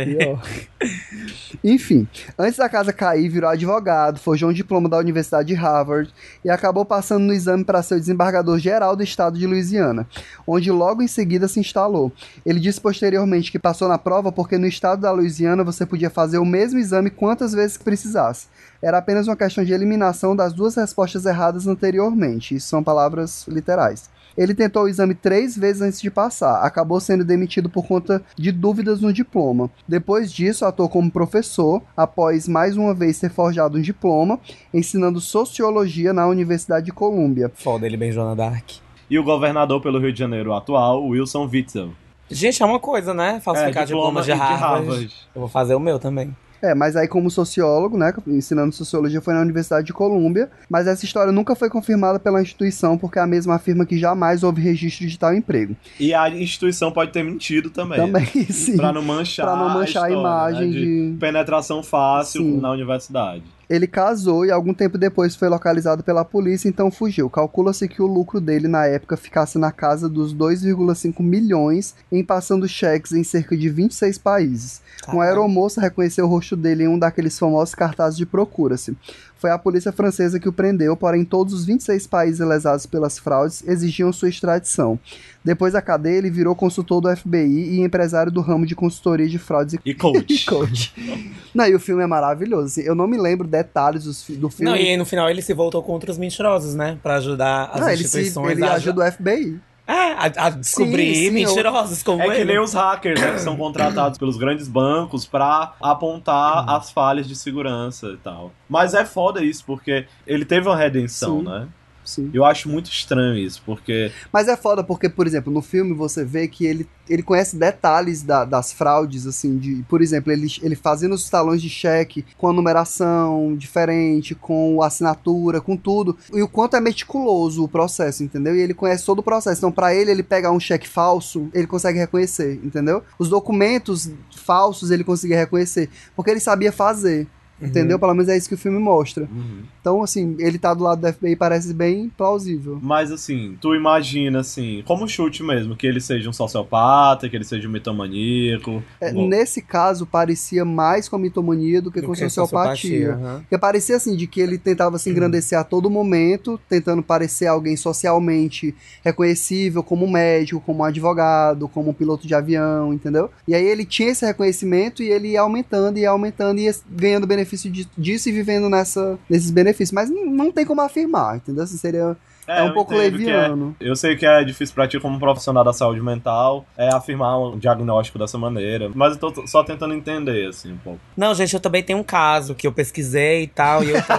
Enfim, antes da casa cair, virou advogado, forjou um diploma da Universidade de Harvard e acabou passando no exame para ser o desembargador geral do estado de Louisiana, onde logo em seguida se instalou. Ele disse posteriormente que passou na prova porque no estado da Louisiana você podia fazer o mesmo exame quantas vezes que precisasse. Era apenas uma questão de eliminação das duas respostas erradas anteriormente. Isso são palavras literais. Ele tentou o exame três vezes antes de passar. Acabou sendo demitido por conta de dúvidas no diploma. Depois disso, atuou como professor, após mais uma vez ter forjado um diploma, ensinando sociologia na Universidade de Colômbia. Foda ele bem, Joana D'Arc. E o governador pelo Rio de Janeiro atual, Wilson Witzel. Gente, é uma coisa, né? Falsificar é, diploma, diploma de, Harvard. de Harvard. Eu vou fazer o meu também. É, mas aí como sociólogo, né, ensinando sociologia, foi na Universidade de Colômbia, mas essa história nunca foi confirmada pela instituição, porque a mesma afirma que jamais houve registro de tal emprego. E a instituição pode ter mentido também. Também, sim. Pra não manchar, pra não manchar a, história, a imagem, né, de... de... penetração fácil, sim, na universidade. Ele casou e algum tempo depois foi localizado pela polícia, então fugiu. Calcula-se que o lucro dele na época ficasse na casa dos dois vírgula cinco milhões em passando cheques em cerca de vinte e seis países. Uma aeromoça reconheceu o rosto dele em um daqueles famosos cartazes de procura-se. Foi a polícia francesa que o prendeu, porém todos os vinte e seis países lesados pelas fraudes exigiam sua extradição. Depois da cadeia, ele virou consultor do F B I e empresário do ramo de consultoria de fraudes e, e coach. E coach. Não, e o filme é maravilhoso. Assim, eu não me lembro detalhes do filme. Não, e aí no final ele se voltou contra os mentirosos, né? Pra ajudar as não, instituições. Ele, se, ele a... ajuda o F B I. Ah, a, a descobrir sim, sim, mentirosos eu... como é ele. É que nem os hackers, né, que são contratados pelos grandes bancos pra apontar as falhas de segurança e tal. Mas é foda isso, porque ele teve uma redenção, sim, né? Sim. Eu acho muito estranho isso, porque... Mas é foda porque, por exemplo, no filme você vê que ele, ele conhece detalhes da, das fraudes, assim, de, por exemplo, ele, ele fazendo os talões de cheque com a numeração diferente, com a assinatura, com tudo, e o quanto é meticuloso o processo, entendeu? E ele conhece todo o processo, então pra ele, ele pegar um cheque falso, ele consegue reconhecer, entendeu? Os documentos falsos ele conseguia reconhecer, porque ele sabia fazer. Entendeu? Uhum. Pelo menos é isso que o filme mostra. Uhum. Então, assim, ele tá do lado do F B I parece bem plausível. Mas, assim, tu imagina, assim, como chute mesmo, que ele seja um sociopata, que ele seja um mitomaníaco. É, ou... Nesse caso, parecia mais com a mitomania do que do com que sociopatia. sociopatia uhum. Porque parecia, assim, de que ele tentava se engrandecer uhum. a todo momento, tentando parecer alguém socialmente reconhecível, como um médico, como um advogado, como um piloto de avião, entendeu? E aí ele tinha esse reconhecimento e ele ia aumentando, ia aumentando, ia ganhando benefício benefício disso e vivendo nessa, nesses benefícios, mas não, não tem como afirmar, entendeu? Assim, seria é, é um pouco leviano. É, eu sei que é difícil pra ti como profissional da saúde mental é afirmar um diagnóstico dessa maneira, mas eu tô só tentando entender, assim, um pouco. Não, gente, eu também tenho um caso que eu pesquisei e tal, e eu tô...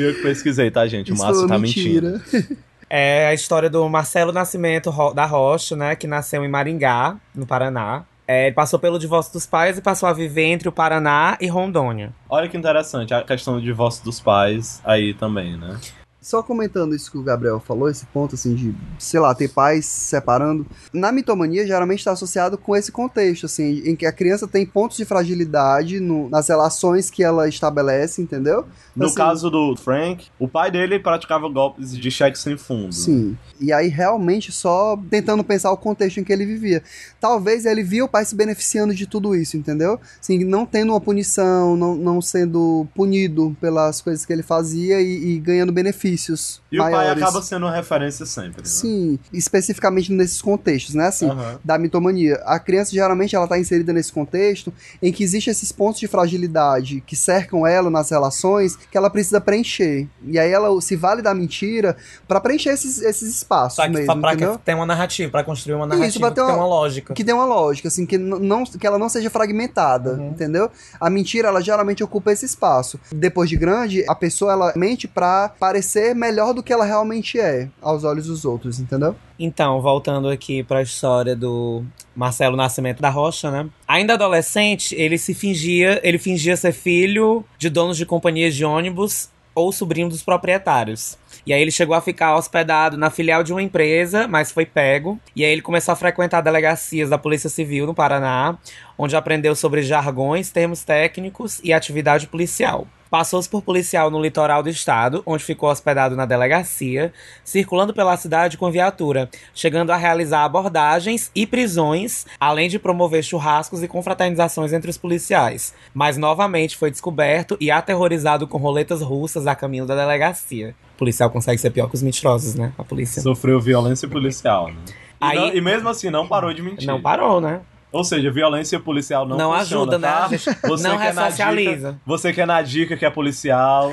eu que pesquisei, tá, gente? O Isso Márcio tá mentira. mentindo. É a história do Marcelo Nascimento da Rocha, né, que nasceu em Maringá, no Paraná. É, ele passou pelo divórcio dos pais e passou a viver entre o Paraná e Rondônia. Olha que interessante, a questão do divórcio dos pais aí também, né? Só comentando isso que o Gabriel falou, esse ponto assim de, sei lá, ter pais se separando. Na mitomania, geralmente está associado com esse contexto, assim, em que a criança tem pontos de fragilidade no, nas relações que ela estabelece, entendeu? Então, no assim, caso do Frank, o pai dele praticava golpes de cheque sem fundo. Sim. E aí, realmente, só tentando pensar o contexto em que ele vivia. Talvez ele via o pai se beneficiando de tudo isso, entendeu? Assim, não tendo uma punição, não, não sendo punido pelas coisas que ele fazia e, e ganhando benefício. vícios e maiores. E o pai acaba sendo uma referência sempre, né? Sim, especificamente nesses contextos, né? Assim, uhum. da mitomania. A criança, geralmente, ela tá inserida nesse contexto em que existem esses pontos de fragilidade que cercam ela nas relações que ela precisa preencher. E aí ela se vale da mentira pra preencher esses, esses espaços tá, mesmo, pra, entendeu? Pra ter uma narrativa, pra construir uma narrativa. Isso, pra ter uma, que tem uma lógica. Que tem uma lógica, assim, que, não, que ela não seja fragmentada, uhum. entendeu? A mentira, ela geralmente ocupa esse espaço. Depois de grande, a pessoa, ela mente pra parecer melhor do que ela realmente é, aos olhos dos outros, entendeu? Então, voltando aqui pra história do Marcelo Nascimento da Rocha, né? Ainda adolescente, ele se fingia, ele fingia ser filho de donos de companhias de ônibus ou sobrinho dos proprietários. E aí ele chegou a ficar hospedado na filial de uma empresa, mas foi pego. E aí ele começou a frequentar delegacias da Polícia Civil no Paraná, onde aprendeu sobre jargões, termos técnicos e atividade policial. Passou-se por policial no litoral do estado, onde ficou hospedado na delegacia, circulando pela cidade com viatura, chegando a realizar abordagens e prisões, além de promover churrascos e confraternizações entre os policiais. Mas novamente foi descoberto e aterrorizado com roletas russas a caminho da delegacia. O policial consegue ser pior que os mentirosos, né? A polícia. Sofreu violência policial, né? E, Aí... não, e mesmo assim não parou de mentir. Não parou, né? Ou seja, violência policial não, não funciona, ajuda, tá? Né? Você não ressocializa. Dica, você quer na dica que é policial.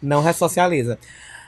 Não ressocializa.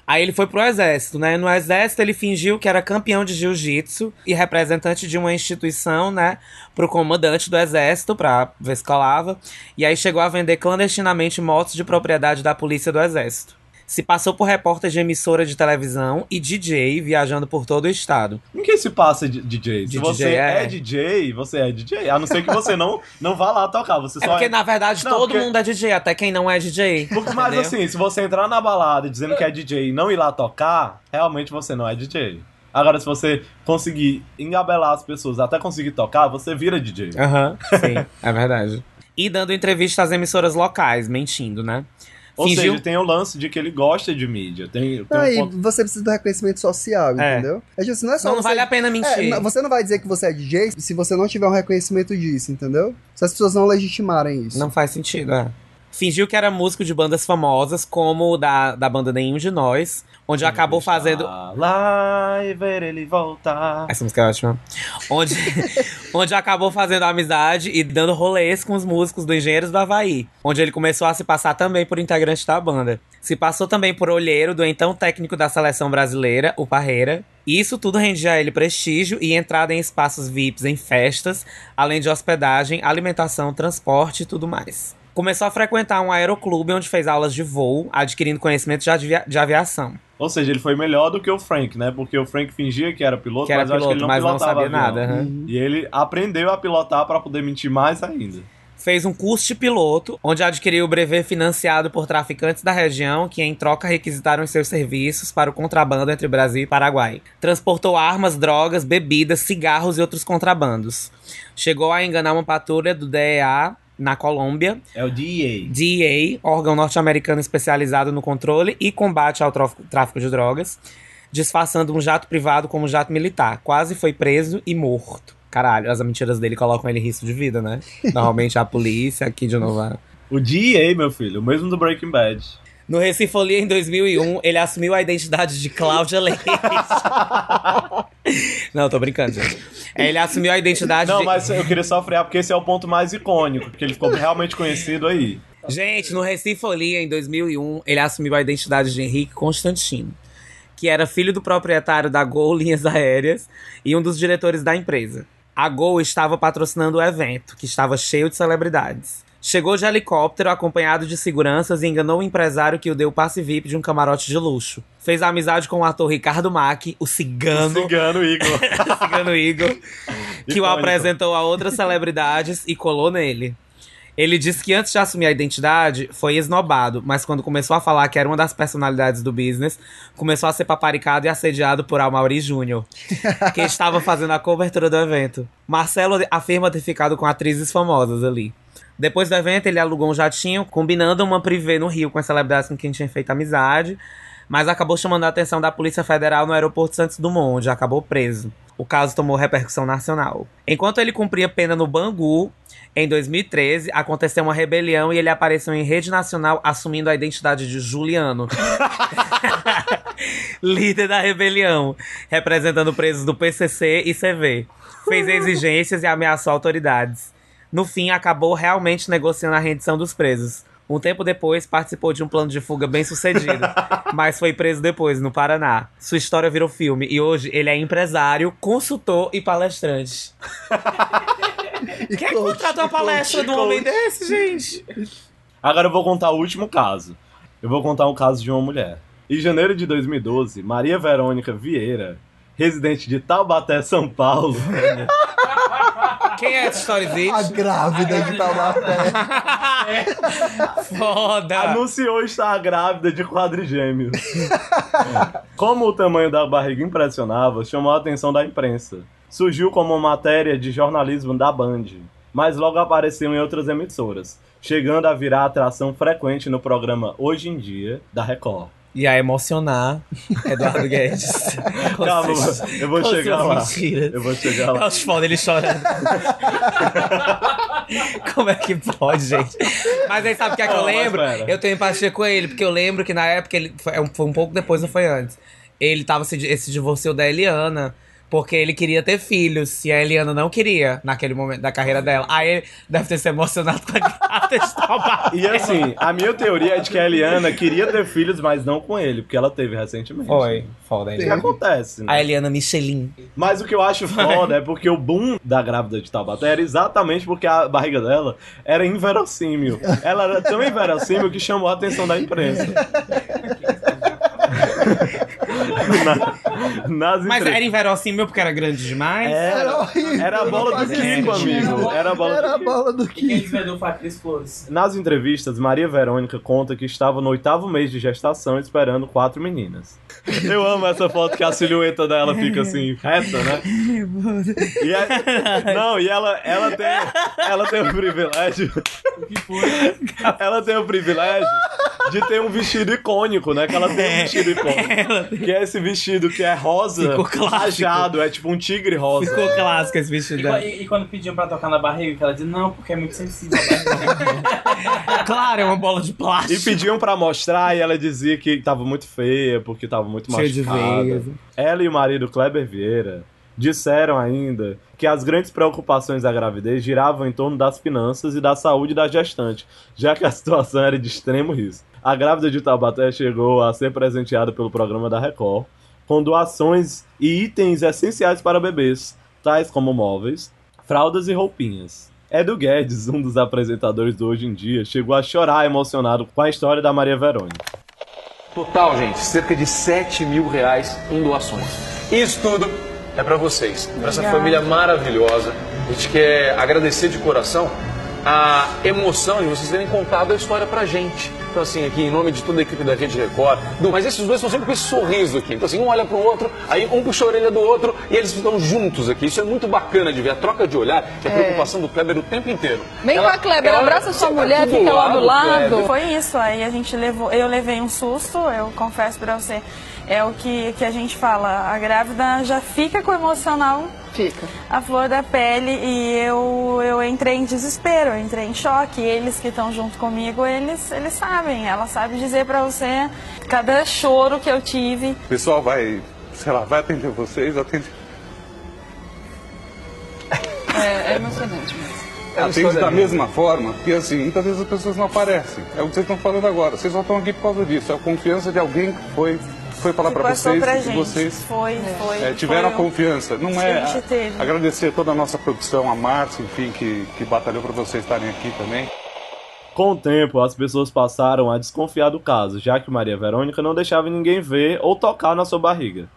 Aí ele foi pro exército, né? No exército ele fingiu que era campeão de jiu-jitsu e representante de uma instituição, né? Pro comandante do exército, pra ver se colava. E aí chegou a vender clandestinamente motos de propriedade da polícia do exército. Se passou por repórter de emissora de televisão e D J, viajando por todo o estado. Em que se passa de D J? Se de você D J é... é D J, você é D J. A não ser que você não, não vá lá tocar. Você só é porque, é... na verdade, não, todo porque... mundo é D J, até quem não é D J. Porque, mas assim, se você entrar na balada dizendo que é D J e não ir lá tocar, realmente você não é D J. Agora, se você conseguir engabelar as pessoas até conseguir tocar, você vira D J. Aham, uhum, sim, é verdade. E dando entrevista às emissoras locais, mentindo, né? Ou Fingiu? Seja, tem o lance de que ele gosta de mídia. Tem, tem Aí, um ponto... você precisa do reconhecimento social, é. entendeu? É just, não é só não, você... não vale a pena mentir. É, você não vai dizer que você é D J se você não tiver um reconhecimento disso, entendeu? Se as pessoas não legitimarem isso. Não faz sentido, é. Fingiu que era músico de bandas famosas, como o da, da banda Nenhum de Nós, onde ele acabou fazendo... lá e ver ele voltar... Essa música é ótima. Onde, onde acabou fazendo amizade e dando rolês com os músicos do Engenheiros do Havaí, onde ele começou a se passar também por integrante da banda. Se passou também por olheiro do então técnico da seleção brasileira, o Parreira. E isso tudo rendia a ele prestígio e entrada em espaços V I Ps, em festas, além de hospedagem, alimentação, transporte e tudo mais. Começou a frequentar um aeroclube onde fez aulas de voo, adquirindo conhecimento de, avia- de aviação. Ou seja, ele foi melhor do que o Frank, né? Porque o Frank fingia que era piloto, que era mas piloto, acho que ele não mas pilotava não sabia avião. Nada. Uhum. E ele aprendeu a pilotar para poder mentir mais ainda. Fez um curso de piloto, onde adquiriu o brevet financiado por traficantes da região que, em troca, requisitaram seus serviços para o contrabando entre Brasil e Paraguai. Transportou armas, drogas, bebidas, cigarros e outros contrabandos. Chegou a enganar uma patrulha do D E A... na Colômbia. É o D E A. D E A, órgão norte-americano especializado no controle e combate ao tráfico, tráfico de drogas, disfarçando um jato privado como um jato militar. Quase foi preso e morto. Caralho, as mentiras dele colocam ele em risco de vida, né? Normalmente a polícia, aqui de novo. O D E A, meu filho, o mesmo do Breaking Bad. No Recifolia, em dois mil e um, ele assumiu a identidade de Cláudia Leite. Não, tô brincando, gente. Ele assumiu a identidade Não, de... mas eu queria só frear, porque esse é o ponto mais icônico, porque ele ficou realmente conhecido aí. Gente, no Recifolia, em dois mil e um, ele assumiu a identidade de Henrique Constantino, que era filho do proprietário da Gol Linhas Aéreas e um dos diretores da empresa. A Gol estava patrocinando o evento, que estava cheio de celebridades. Chegou de helicóptero acompanhado de seguranças e enganou o empresário que o deu passe V I P de um camarote de luxo. Fez amizade com o ator Ricardo Mack, o cigano... O cigano Igor. o cigano Igor, que Icônico. O apresentou a outras celebridades e colou nele. Ele disse que antes de assumir a identidade, foi esnobado, mas quando começou a falar que era uma das personalidades do business, começou a ser paparicado e assediado por Amaury Júnior, que estava fazendo a cobertura do evento. Marcelo afirma ter ficado com atrizes famosas ali. Depois do evento, ele alugou um jatinho, combinando uma privê no Rio com as celebridades com quem tinha feito amizade, mas acabou chamando a atenção da Polícia Federal no aeroporto Santos Dumont, onde acabou preso. O caso tomou repercussão nacional. Enquanto ele cumpria pena no Bangu, em dois mil e treze, aconteceu uma rebelião e ele apareceu em rede nacional assumindo a identidade de Juliano. Líder da rebelião, representando presos do P C C e C V. Fez exigências e ameaçou autoridades. No fim, acabou realmente negociando a rendição dos presos. Um tempo depois, participou de um plano de fuga bem sucedido, mas foi preso depois, no Paraná. Sua história virou filme e hoje ele é empresário, consultor e palestrante. E quer coach, contratar uma palestra coach, de um coach. homem desse, gente? Agora eu vou contar o último caso. Eu vou contar o caso de uma mulher. Em janeiro de dois mil e doze, Maria Verônica Vieira, residente de Taubaté, São Paulo... Quem é essa história existe? A grávida a de Taubaté. É. Foda! Anunciou estar grávida de quadrigêmeos. Como o tamanho da barriga impressionava, chamou a atenção da imprensa. Surgiu como matéria de jornalismo da Band, mas logo apareceu em outras emissoras, chegando a virar atração frequente no programa Hoje em Dia, da Record. E a emocionar Eduardo Guedes. Calma, eu vou chegar lá. Mentiras. Eu vou chegar lá. É os foda, ele chorando. Como é que pode, gente? Mas aí sabe o que é que eu lembro? Eu tenho empatia com ele, porque eu lembro que na época, ele foi, foi um pouco depois, não foi antes. Ele tava se, ele se divorciou da Eliana, porque ele queria ter filhos, e a Eliana não queria, naquele momento da carreira dela. Aí ele deve ter se emocionado com a grata estava. E assim, a minha teoria é de que a Eliana queria ter filhos, mas não com ele, porque ela teve recentemente. Foi, foda. O que acontece, né? A Eliana Michelin. Mas o que eu acho foda é porque o boom da grávida de Taubaté era exatamente porque a barriga dela era inverossímil. Ela era tão inverossímil que chamou a atenção da imprensa. Na, mas entre... era inverossímil porque era grande demais? Era, era horrível. Era a bola do Kiko, amigo. Era a bola, era a bola do Kiko. Nas entrevistas, Maria Verônica conta que estava no oitavo mês de gestação esperando quatro meninas. Eu amo essa foto que a silhueta dela fica assim, reta, né? E a... Não, e ela, ela, tem, ela tem o privilégio... O que foi? Ela tem o privilégio de ter um vestido icônico, né? Que ela tem um vestido icônico. Que é esse vestido que é rosa, rajado, é tipo um tigre rosa. Ficou clássico esse vestido dela. E, e quando pediam pra tocar na barriga, ela dizia, não, porque é muito sensível a barriga. Claro, é uma bola de plástico. E pediam pra mostrar e ela dizia que tava muito feia, porque tava muito machucada. Ela e o marido Kleber Vieira disseram ainda que as grandes preocupações da gravidez giravam em torno das finanças e da saúde da gestante, já que a situação era de extremo risco. A grávida de Taubaté chegou a ser presenteada pelo programa da Record com doações e itens essenciais para bebês, tais como móveis, fraldas e roupinhas. Edu Guedes, um dos apresentadores do Hoje em Dia, chegou a chorar emocionado com a história da Maria Verônica. Total, gente, cerca de sete mil reais em doações. Isso tudo é para vocês, para essa família maravilhosa. A gente quer agradecer de coração a emoção de vocês terem contado a história pra gente. Então assim, aqui em nome de toda a equipe da Rede Record, do, mas esses dois estão sempre com esse sorriso aqui. Então assim, um olha pro outro, aí um puxa a orelha do outro e eles estão juntos aqui. Isso é muito bacana de ver, a troca de olhar e a é. preocupação do Kleber o tempo inteiro. Vem lá, Kleber, ela, abraça sua mulher, fica lá do lado. Kleber. Foi isso, aí a gente levou, eu levei um susto, eu confesso pra você. É o que, que a gente fala, a grávida já fica com o emocional, fica a flor da pele, e eu, eu entrei em desespero, eu entrei em choque. Eles que estão junto comigo, eles, eles sabem, ela sabe dizer pra você cada choro que eu tive. O pessoal vai, sei lá, vai atender vocês, atender... É, é emocionante mesmo. É atende da mesma forma, porque assim, muitas vezes as pessoas não aparecem, é o que vocês estão falando agora, vocês só estão aqui por causa disso, é a confiança de alguém que foi... Foi falar pra vocês, pra gente. vocês foi, foi, é, tiveram foi a confiança. Não é a, teve. Agradecer toda a nossa produção, a Márcio, enfim, que, que batalhou pra vocês estarem aqui também. Com o tempo, as pessoas passaram a desconfiar do caso, já que Maria Verônica não deixava ninguém ver ou tocar na sua barriga.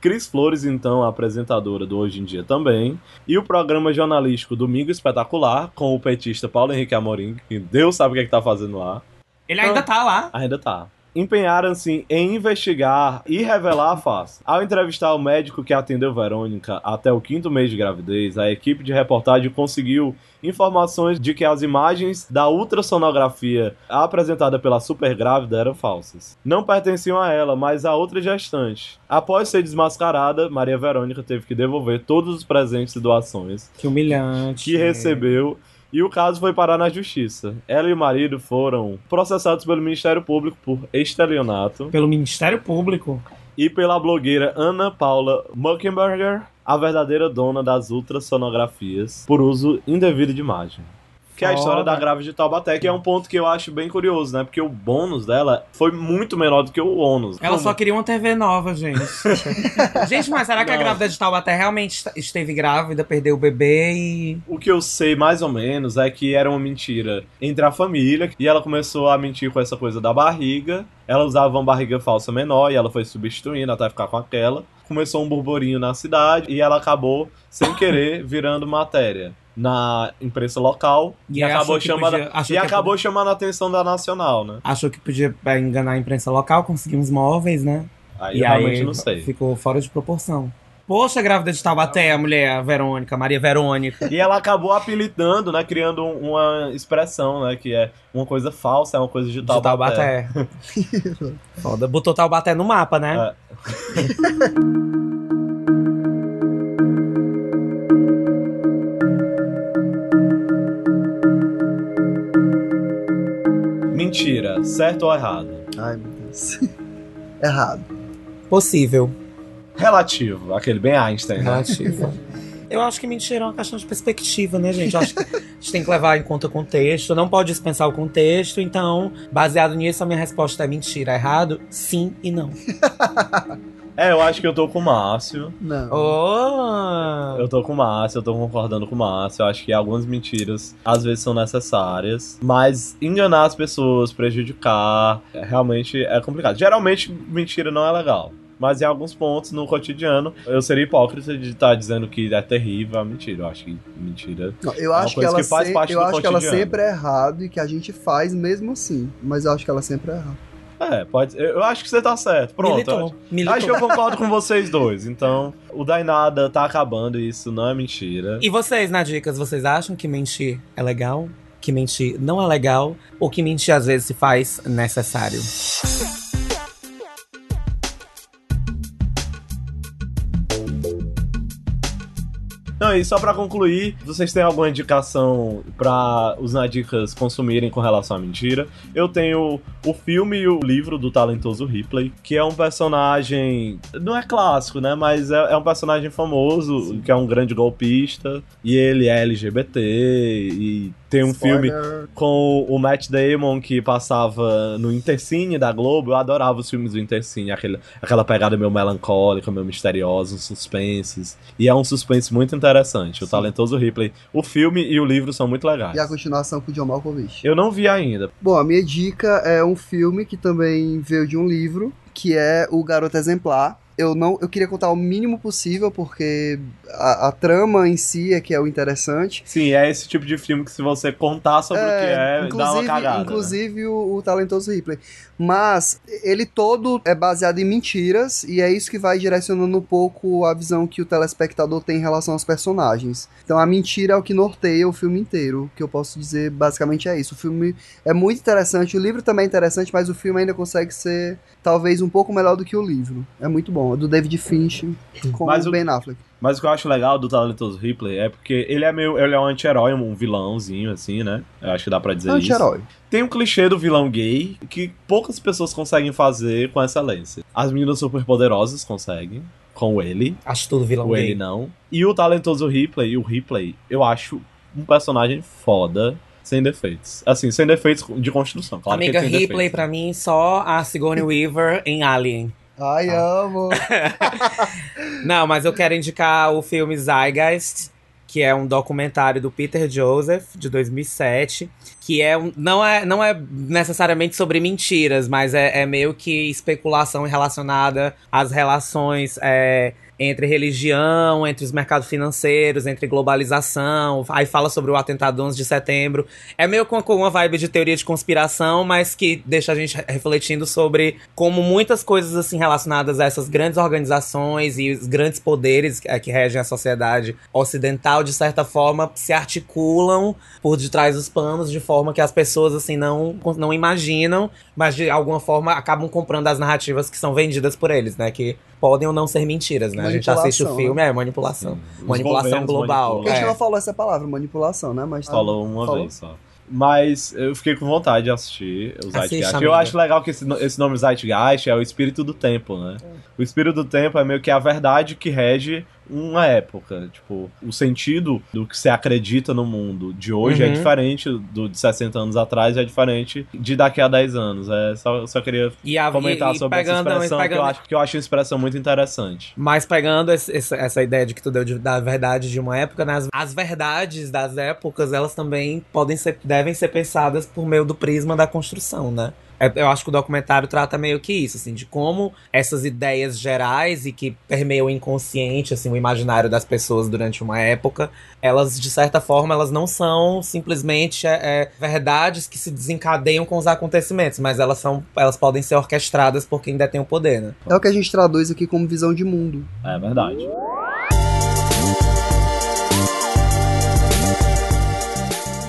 Cris Flores, então, a apresentadora do Hoje em Dia também, e o programa jornalístico Domingo Espetacular, com o petista Paulo Henrique Amorim, que Deus sabe o que é que tá fazendo lá. Ele então, ainda tá lá. Ainda tá. empenharam-se em investigar e revelar a face. Ao entrevistar o médico que atendeu Verônica até o quinto mês de gravidez, a equipe de reportagem conseguiu informações de que as imagens da ultrassonografia apresentada pela supergrávida eram falsas. Não pertenciam a ela, mas a outra gestante. Após ser desmascarada, Maria Verônica teve que devolver todos os presentes e doações que humilhante que recebeu. E o caso foi parar na justiça. Ela e o marido foram processados pelo Ministério Público por estelionato. Pelo Ministério Público? E pela blogueira Ana Paula Muckenberger, a verdadeira dona das ultrassonografias, por uso indevido de imagem. Que é a história da grávida de Taubaté, que é um ponto que eu acho bem curioso, né? Porque o bônus dela foi muito menor do que o ônus. Ela Como? Só queria uma T V nova, gente. Gente, mas será que Não. a grávida de Taubaté realmente esteve grávida, perdeu o bebê e... O que eu sei, mais ou menos, é que era uma mentira entre a família, e ela começou a mentir com essa coisa da barriga. Ela usava uma barriga falsa menor, e ela foi substituindo até ficar com aquela. Começou um burburinho na cidade, e ela acabou, sem querer, virando matéria na imprensa local e, e acabou, chamando, podia, e acabou podia... chamando a atenção da nacional, né? Achou que podia enganar a imprensa local, conseguir uns móveis, né? Aí e eu realmente aí, não sei. Ficou fora de proporção. Poxa, grávida de Taubaté, a mulher Verônica, Maria Verônica. E ela acabou apelidando, né? Criando uma expressão, né? Que é uma coisa falsa, é uma coisa de Taubaté. De Taubaté. Foda, botou Taubaté no mapa, né? É. Mentira, certo ou errado? Ai, meu Deus. Errado. Possível. Relativo, aquele bem Einstein, né? Relativo. Eu acho que mentira é uma questão de perspectiva, né, gente? Eu acho que a gente tem que levar em conta o contexto, não pode dispensar o contexto, então, baseado nisso, a minha resposta é mentira. Errado, sim e não. É, eu acho que eu tô com o Márcio. Não. Oh. Eu tô com o Márcio, eu tô concordando com o Márcio. Eu acho que algumas mentiras, às vezes, são necessárias. Mas enganar as pessoas, prejudicar, realmente é complicado. Geralmente, mentira não é legal. Mas em alguns pontos, no cotidiano, eu seria hipócrita de estar dizendo que é terrível a mentira. Eu acho que mentira não, eu acho é uma coisa que, ela que faz se... parte eu do acho cotidiano. Que ela sempre é errada e que a gente faz mesmo assim. Mas eu acho que ela sempre é errada. É, pode. Eu acho que você tá certo. Pronto. Militou. Militou. Acho que eu concordo com vocês dois. Então, o Dá em Nada tá acabando e isso não é mentira. E vocês, na Dicas, vocês acham que mentir é legal? Que mentir não é legal? Ou que mentir às vezes se faz necessário? Não, e só pra concluir, vocês têm alguma indicação pra os Nadicas consumirem com relação à mentira? Eu tenho o filme e o livro do talentoso Ripley, que é um personagem... Não é clássico, né? Mas é, é um personagem famoso, sim, que é um grande golpista. E ele é L G B T e... Tem um Spoiler. filme com o Matt Damon que passava no Intercine da Globo. Eu adorava os filmes do Intercine. Aquele, aquela pegada meio melancólica, meio misteriosa, os suspenses. E é um suspense muito interessante. O Sim. talentoso Ripley. O filme e o livro são muito legais. E a continuação com o John Malkovich. Eu não vi ainda. Bom, a minha dica é um filme que também veio de um livro, que é O Garoto Exemplar. Eu, não, eu queria contar o mínimo possível, porque a, a trama em si é que é o interessante. Sim, é esse tipo de filme que se você contar sobre é, o que é, dá uma cagada. Inclusive, né? o, o talentoso Ripley. Mas ele todo é baseado em mentiras, e é isso que vai direcionando um pouco a visão que o telespectador tem em relação aos personagens. Então a mentira é o que norteia o filme inteiro, o que eu posso dizer basicamente é isso. O filme é muito interessante, o livro também é interessante, mas o filme ainda consegue ser talvez um pouco melhor do que o livro. É muito bom. Do David Fincher com o Ben Affleck. Mas o que eu acho legal do talentoso Ripley é porque ele é meio, ele é um anti-herói, um vilãozinho, assim, né? Eu acho que dá pra dizer é um isso. Anti-herói. Tem um clichê do vilão gay que poucas pessoas conseguem fazer com excelência. As meninas superpoderosas conseguem, com ele. Acho tudo vilão o gay. Ele não. E o talentoso Ripley, o Ripley, eu acho um personagem foda. Sem defeitos. Assim, sem defeitos de construção. Claro. Amiga, que Ripley, defeitos. Pra mim, só a Sigourney Weaver em Alien. Ai, ah. amo! Não, mas eu quero indicar o filme Zeitgeist, que é um documentário do Peter Joseph, de dois mil e sete, que é um, não, é, não é necessariamente sobre mentiras, mas é, é meio que especulação relacionada às relações... É, entre religião, entre os mercados financeiros, entre globalização, aí fala sobre o atentado do onze de setembro. É meio com uma vibe de teoria de conspiração, mas que deixa a gente refletindo sobre como muitas coisas assim relacionadas a essas grandes organizações e os grandes poderes que regem a sociedade ocidental, de certa forma, se articulam por detrás dos panos de forma que as pessoas assim não, não imaginam, mas de alguma forma acabam comprando as narrativas que são vendidas por eles, né? Que podem ou não ser mentiras, né? A gente assiste o filme, né? É manipulação. Sim. Manipulação global. Manipula. É. A gente não falou essa palavra, manipulação, né? Mas falou uma falou. vez só. Mas eu fiquei com vontade de assistir o Zeitgeist. Assista, eu acho legal que esse, esse nome Zeitgeist é o espírito do tempo, né? É. O espírito do tempo é meio que a verdade que rege uma época. Tipo, o sentido do que se acredita no mundo de hoje, uhum, é diferente do de sessenta anos atrás, é diferente de daqui a dez anos. É, só, só queria e a, comentar e, e sobre pegando, essa expressão, pegando... que, eu acho, que eu acho uma expressão muito interessante. Mas pegando esse, essa ideia de que tu deu de, da verdade de uma época, né, as, as verdades das épocas, elas também podem ser, devem ser pensadas por meio do prisma da construção, né? Eu acho que o documentário trata meio que isso, assim, de como essas ideias gerais e que permeiam o inconsciente, assim, o imaginário das pessoas durante uma época, elas, de certa forma, elas não são simplesmente é, é, verdades que se desencadeiam com os acontecimentos, mas elas, são, elas podem ser orquestradas por quem detém o poder, né? É o que a gente traduz aqui como visão de mundo. É verdade.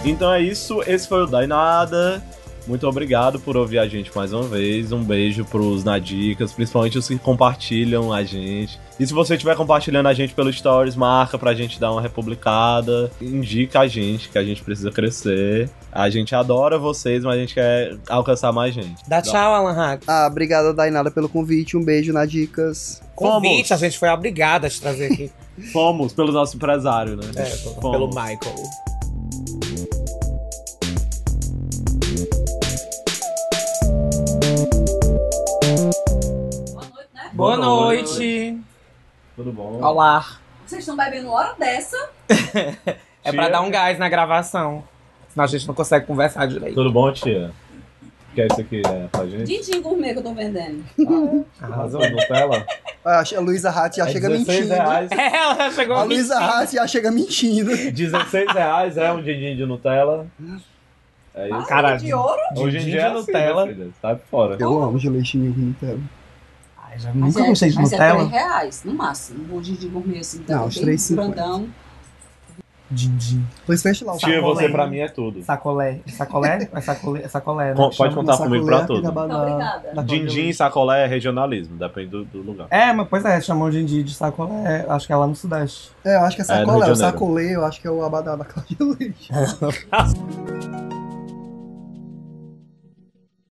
Então é isso, esse foi o Dá em Nada. Muito obrigado por ouvir a gente mais uma vez. Um beijo pros Nadicas, principalmente os que compartilham a gente. E se você estiver compartilhando a gente pelo Stories, marca pra gente dar uma republicada. Indica a gente, que a gente precisa crescer. A gente adora vocês, mas a gente quer alcançar mais gente. Dá tchau, Alan Hatz. Ah, obrigado, Dainara, pelo convite. Um beijo, Nadicas. Convite, Fomos. A gente foi obrigada a te trazer aqui. Fomos, pelo nosso empresário, né? É, Fomos. Pelo Michael. Boa, Boa noite. noite. Tudo bom? Olá. Vocês estão bebendo hora dessa? É tia, pra dar um gás na gravação. Senão a gente não consegue conversar direito. Tudo bom, tia? O que é isso aqui é pra gente? Dindim gourmet que eu tô vendendo. Ah, é? Arrasou, Nutella? A Luísa Ratti já é chega mentindo. Reais. É, ela já chegou a Luísa Ratti já chega mentindo. dezesseis reais é um dindim de Nutella. É isso. Ah, cara, de ouro? Hoje em dia é Nutella. Filha, tá fora. Eu amo de leitinho com Nutella. Já mas nunca é, gostei de mas Nutella. Mas é três reais, no máximo. Um bom din-din gourmet assim. Então não, os três reais e cinquenta centavos. Grandão. Din-din. Pois fecha lá o sacolé. Tia, você pra mim é tudo. Sacolé. Sacolé? É sacolé, sacolé né? Com, pode contar comigo pra tudo. Obrigada. Din-din e sacolé é regionalismo, depende do, do lugar. É, mas pois é, chamam din-din de sacolé, acho que é lá no Sudeste. É, eu acho que é sacolé. É, o sacolé, eu acho que é o abadá da Cláudia Leite. É.